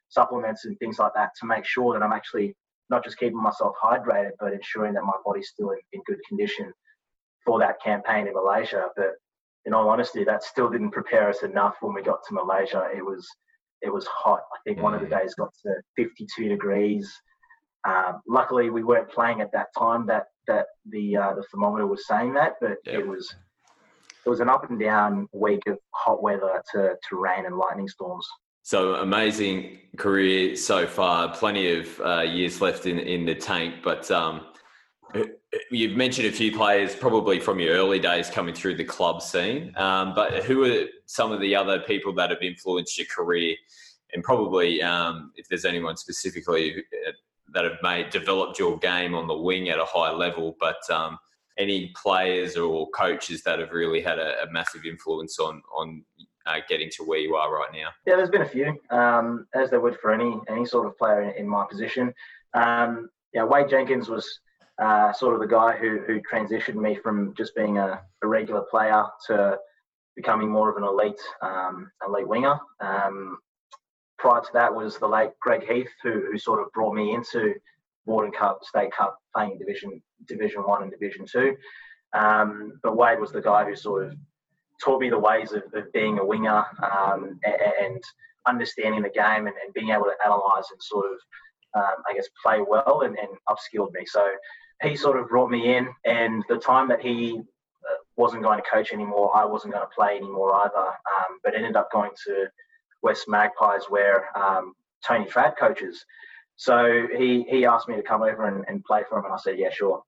supplements and things like that to make sure that I'm actually not just keeping myself hydrated, but ensuring that my body's still in good condition for that campaign in Malaysia. But in all honesty, that still didn't prepare us enough when we got to Malaysia. It was hot. I think one of the days got to 52 degrees. Luckily, we weren't playing at that time that the thermometer was saying that, but it was an up and down week of hot weather to rain and lightning storms. So amazing career so far, plenty of years left in the tank. But you've mentioned a few players probably from your early days coming through the club scene. But who are some of the other people that have influenced your career? And probably if there's anyone specifically that have developed your game on the wing at a high level, but any players or coaches that have really had a massive influence on getting to where you are right now? Yeah, there's been a few, as there would for any sort of player in my position. Wade Jenkins was sort of the guy who transitioned me from just being a regular player to becoming more of an elite winger. Prior to that was the late Greg Heath, who sort of brought me into Borden Cup, State Cup, playing Division 1 and Division 2. But Wade was the guy who sort of taught me the ways of being a winger and understanding the game and being able to analyse and sort of, play well and upskilled me. So he sort of brought me in, and the time that he wasn't going to coach anymore, I wasn't going to play anymore either, but ended up going to West Magpies where Tony Trad coaches. So he asked me to come over and play for him, and I said, yeah, sure.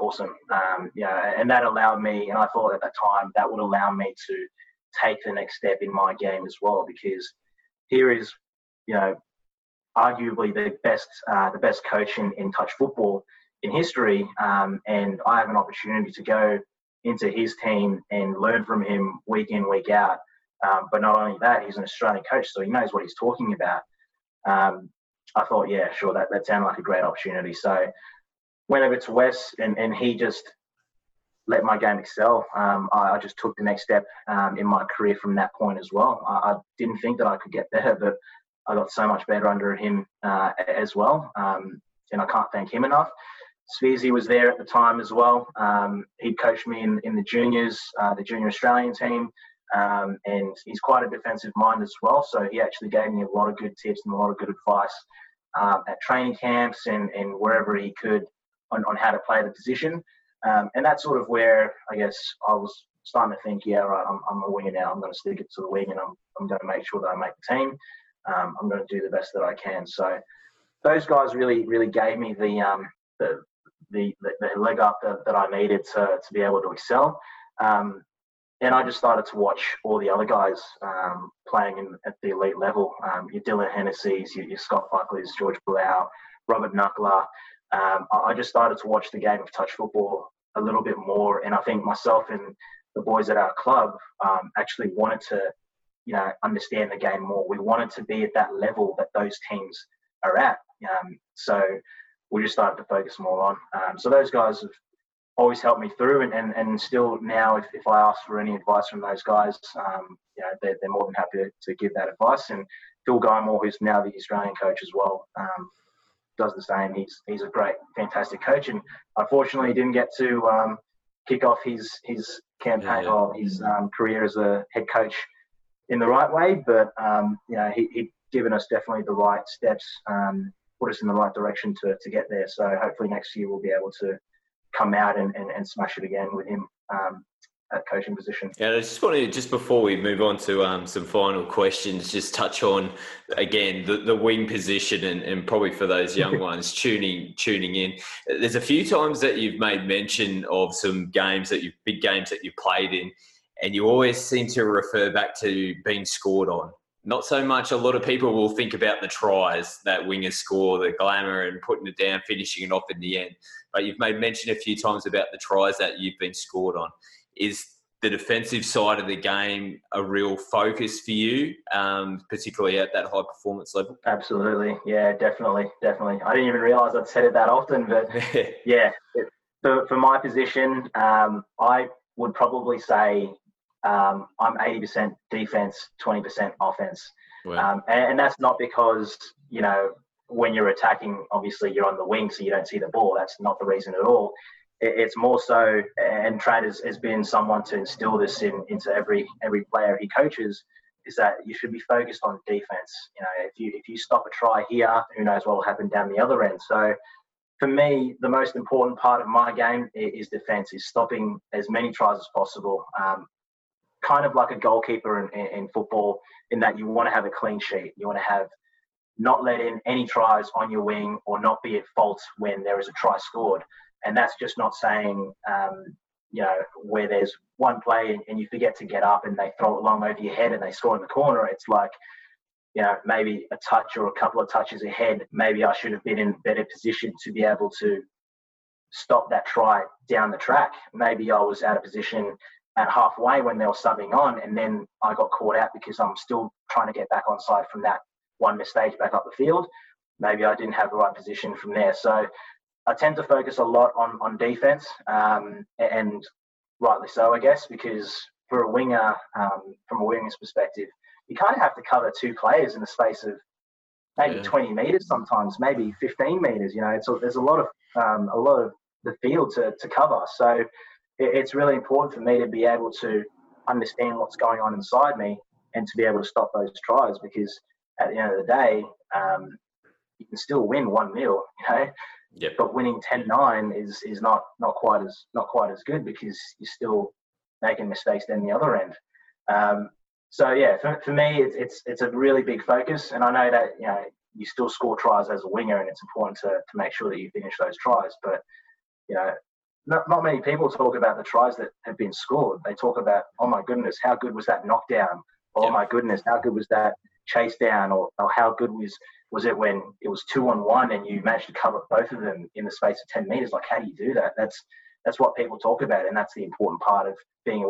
Awesome. And that allowed me, and I thought at that time that would allow me to take the next step in my game as well, because here is, arguably the best coach in touch football in history, and I have an opportunity to go into his team and learn from him week in, week out. But not only that, he's an Australian coach, so he knows what he's talking about. I thought, yeah, sure, that sounded like a great opportunity. So went over to Wes, and he just let my game excel. I just took the next step in my career from that point as well. I didn't think that I could get better, but I got so much better under him as well, and I can't thank him enough. Speezy was there at the time as well. He coached me in the juniors, the junior Australian team, and he's quite a defensive mind as well, so he actually gave me a lot of good tips and a lot of good advice at training camps and wherever he could on how to play the position. And that's sort of where I guess I was starting to think, yeah, right, I'm a winger now. I'm going to stick it to the wing, and I'm going to make sure that I make the team. I'm going to do the best that I can. So those guys really, really gave me the leg up that I needed to be able to excel. And I just started to watch all the other guys playing at the elite level. Your Dylan Hennessy's, your Scott Buckley's, George Blau, Robert Nuckler. I just started to watch the game of touch football a little bit more, and I think myself and the boys at our club actually wanted to, understand the game more. We wanted to be at that level that those teams are at. So we just started to focus more on. So those guys have always helped me through, and still now, if I ask for any advice from those guys, they're more than happy to give that advice. And Phil Guymore, who's now the Australian coach as well, does the same. He's a great, fantastic coach, and unfortunately he didn't get to kick off his campaign or his career as a head coach in the right way, but he'd given us definitely the right steps, put us in the right direction to get there. So hopefully next year we'll be able to come out and smash it again with him at coaching position. Yeah, I just wanted to, just before we move on to some final questions, just touch on again the wing position and probably for those young ones tuning in. There's a few times that you've made mention of some games big games that you played in, and you always seem to refer back to being scored on. not so much. A lot of people will think about the tries that wingers score, the glamour and putting it down, finishing it off in the end. But you've made mention a few times about the tries that you've been scored on. Is the defensive side of the game a real focus for you, particularly at that high performance level? Absolutely. Yeah, definitely. I didn't even realise I'd said it that often, but yeah. For my position, I would probably say I'm 80% defense, 20% offense. Wow. And that's not because, you know, when you're attacking, obviously you're on the wing, so you don't see the ball. That's not the reason at all. It's more so, and Trad has been someone to instill this into every player he coaches, is that you should be focused on defense. You know, if you stop a try here, who knows what will happen down the other end. So for me, the most important part of my game is defense, is stopping as many tries as possible. Kind of like a goalkeeper in football, in that you want to have a clean sheet. You want to have not let in any tries on your wing, or not be at fault when there is a try scored. And that's just not saying, you know, where there's one play and you forget to get up and they throw it long over your head and they score in the corner. It's like, you know, maybe a touch or a couple of touches ahead. Maybe I should have been in a better position to be able to stop that try down the track. Maybe I was out of position at halfway when there was something on, and then I got caught out because I'm still trying to get back onside from that one mistake back up the field. Maybe I didn't have the right position from there. So I tend to focus a lot on defense, and rightly so, I guess, because for a winger, from a winger's perspective, you kind of have to cover two players in the space of maybe 20 metres sometimes, maybe 15 metres. You know, there's a lot of the field to cover. So it's really important for me to be able to understand what's going on inside me and to be able to stop those tries, because at the end of the day, you can still win 1-0, you know. Yep. But winning 10-9 is not quite as good, because you're still making mistakes down the other end. So yeah, for me, it's a really big focus, and I know that, you know, you still score tries as a winger, and it's important to make sure that you finish those tries. But you know, not many people talk about the tries that have been scored. They talk about, oh my goodness, how good was that knockdown? Oh my goodness, how good was that chase down? Or how good was it when it was 2-on-1 and you managed to cover both of them in the space of 10 metres? Like, how do you do that? That's what people talk about, and that's the important part of being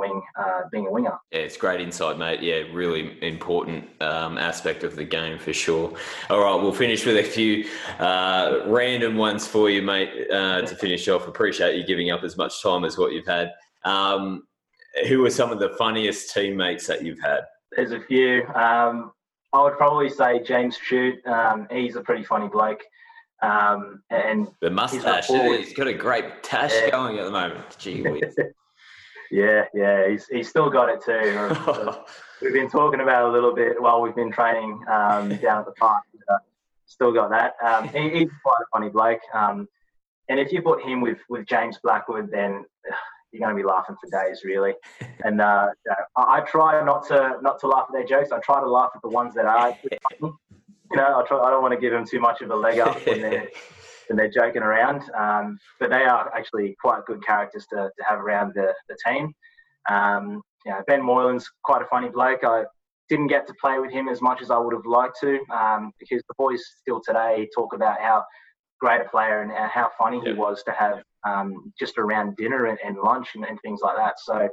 being a winger. Yeah, it's great insight, mate. Yeah, really important aspect of the game for sure. All right, we'll finish with a few random ones for you, mate, to finish off. Appreciate you giving up as much time as what you've had. Who are some of the funniest teammates that you've had? There's a few. I would probably say James Shute. He's a pretty funny bloke. And the mustache, he's got a great tash going at the moment. Gee whiz. yeah, he's still got it too. We've been talking about it a little bit while we've been training down at the park. Still got that. He's quite a funny bloke. And if you put him with James Blackwood, then you're going to be laughing for days, really. And I try not to laugh at their jokes. I try to laugh at the ones that are funny. You know, I don't want to give them too much of a leg up when they're joking around. But they are actually quite good characters to have around the team. You know, Ben Moylan's quite a funny bloke. I didn't get to play with him as much as I would have liked to, because the boys still today talk about how great a player and how funny he was to have just around dinner and lunch and things like that. So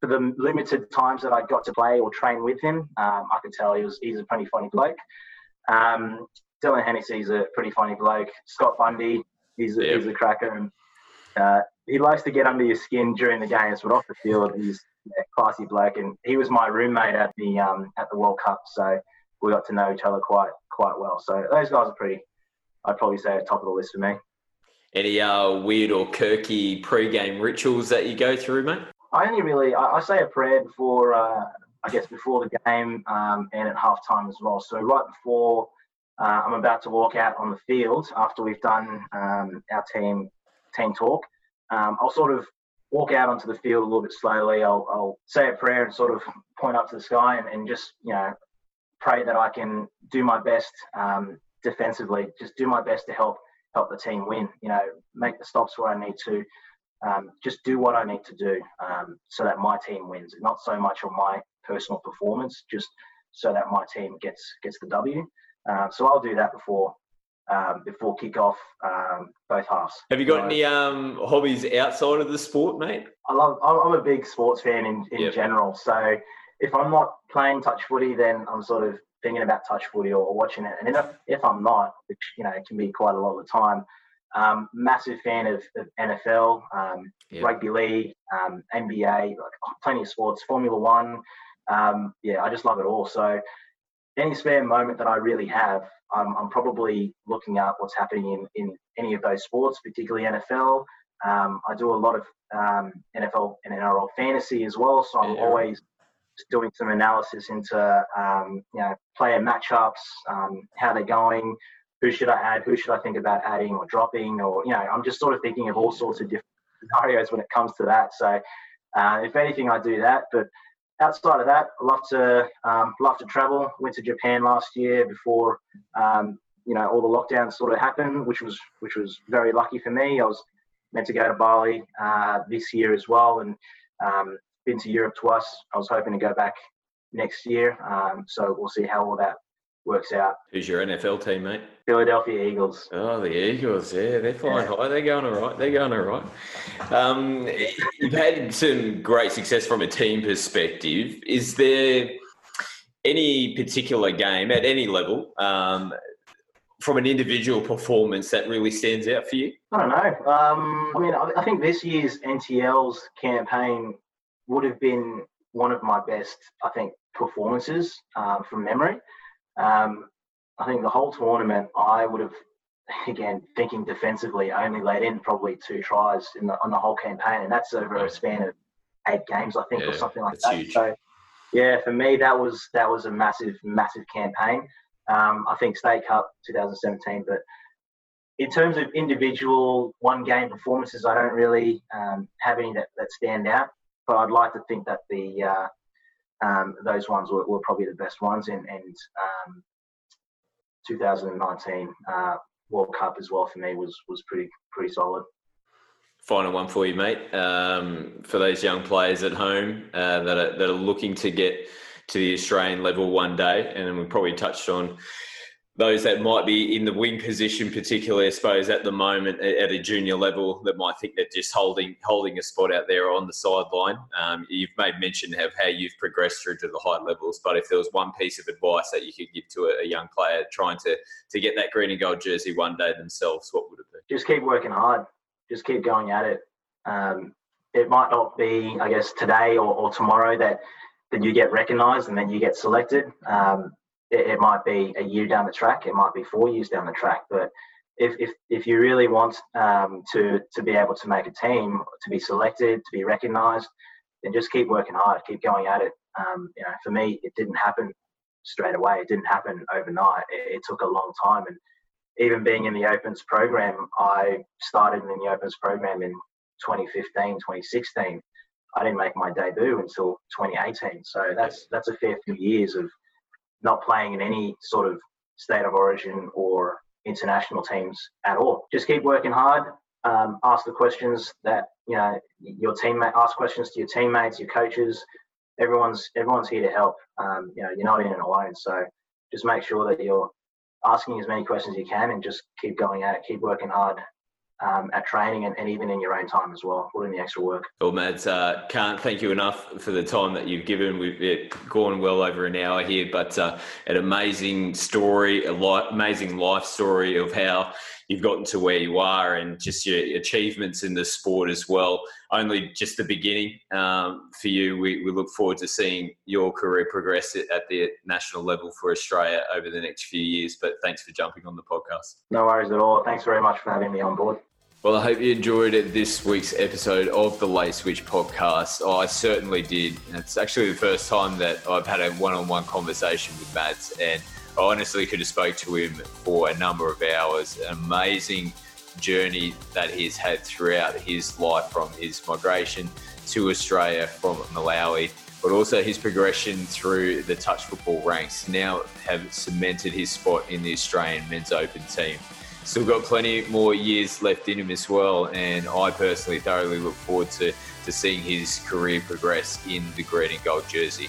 for the limited times that I got to play or train with him, I could tell he's a pretty funny bloke. Dylan Hennessey's a pretty funny bloke. Scott Bundy, he's a cracker, and he likes to get under your skin during the games, but off the field, he's a classy bloke. And he was my roommate at the World Cup, so we got to know each other quite well. So those guys are pretty, I'd probably say, top of the list for me. Any weird or quirky pre-game rituals that you go through, mate? I only really, I say a prayer before, before the game and at halftime as well. So right before I'm about to walk out on the field, after we've done our team talk, I'll sort of walk out onto the field a little bit slowly. I'll say a prayer and sort of point up to the sky and just, you know, pray that I can do my best defensively, just do my best to help the team win, you know, make the stops where I need to, just do what I need to do so that my team wins. Not so much on my personal performance, just so that my team gets the W. So I'll do that before kick-off, both halves. Have you got any hobbies outside of the sport, mate? I'm a big sports fan in yep. general. So if I'm not playing touch footy, then I'm sort of thinking about touch footy or watching it. And if I'm not, which, you know, it can be quite a lot of the time, massive fan of NFL, yep. rugby league, NBA, like plenty of sports, Formula One. Yeah, I just love it all. So any spare moment that I really have, I'm probably looking at what's happening in any of those sports, particularly NFL. I do a lot of NFL and NRL fantasy as well, so I'm always doing some analysis into player matchups, how they're going, who should I add, who should I think about adding or dropping, or I'm just sort of thinking of all sorts of different scenarios when it comes to that. So if anything, I do that, but outside of that, I love to travel. Went to Japan last year before all the lockdowns sort of happened, which was very lucky for me. I was meant to go to Bali this year as well, and been to Europe twice. I was hoping to go back next year, so we'll see how all that works out. Who's your NFL team, mate? Philadelphia Eagles. Oh, the Eagles, yeah, they're flying high. They're going all right. You've had some great success from a team perspective. Is there any particular game at any level, from an individual performance, that really stands out for you? I don't know. I think this year's NTL's campaign would have been one of my best, I think, performances from memory. I think the whole tournament, I would have, again, thinking defensively, only let in probably 2 tries on the whole campaign, and that's over a span of 8 games, I think, or something like that. Huge. So, yeah, for me, that was a massive, massive campaign. I think State Cup 2017, but in terms of individual one-game performances, I don't really have any that stand out, but I'd like to think that the those ones were probably the best ones, and 2019 World Cup as well for me was pretty solid. Final one for you, mate. For those young players at home that are looking to get to the Australian level one day, and we probably touched on those that might be in the wing position, particularly, I suppose, at the moment at a junior level, that might think they're just holding a spot out there on the sideline. You've made mention of how you've progressed through to the high levels, but if there was one piece of advice that you could give to a young player trying to get that green and gold jersey one day themselves, what would it be? Just keep working hard. Just keep going at it. It might not be, I guess, today or tomorrow that you get recognised and then you get selected. It might be a year down the track. It might be 4 years down the track. But if you really want to be able to make a team, to be selected, to be recognised, then just keep working hard, keep going at it. For me, it didn't happen straight away. It didn't happen overnight. It took a long time. And even being in the Opens program, I started in the Opens program in 2015, 2016. I didn't make my debut until 2018. So that's a fair few years of not playing in any sort of state of origin or international teams at all. Just keep working hard. Ask the questions that your teammate. Ask questions to your teammates, your coaches. Everyone's here to help. You're not in it alone. So just make sure that you're asking as many questions as you can, and just keep going at it. Keep working hard. At training and even in your own time as well, put in the extra work. Well, Mads, can't thank you enough for the time that you've given. We've gone well over an hour here, but an amazing story, amazing life story of how you've gotten to where you are, and just your achievements in the sport as well. Only just the beginning for you. We look forward to seeing your career progress at the national level for Australia over the next few years. But thanks for jumping on the podcast. No worries at all. Thanks very much for having me on board. Well, I hope you enjoyed this week's episode of the Late Switch podcast. Oh, I certainly did. It's actually the first time that I've had a one-on-one conversation with Mads, and I honestly could have spoke to him for a number of hours. An amazing journey that he's had throughout his life, from his migration to Australia from Malawi, but also his progression through the touch football ranks. Now have cemented his spot in the Australian men's open team. Still got plenty more years left in him as well, and I personally thoroughly look forward to seeing his career progress in the green and gold jersey.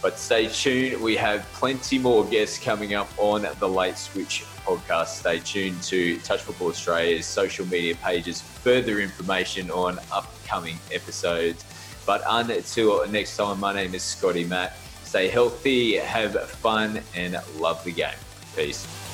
But stay tuned, we have plenty more guests coming up on the Late Switch podcast. Stay tuned to Touch Football Australia's social media pages for further information on upcoming episodes. But until next time, my name is Scotty Matt. Stay healthy, have fun, and love the game. Peace.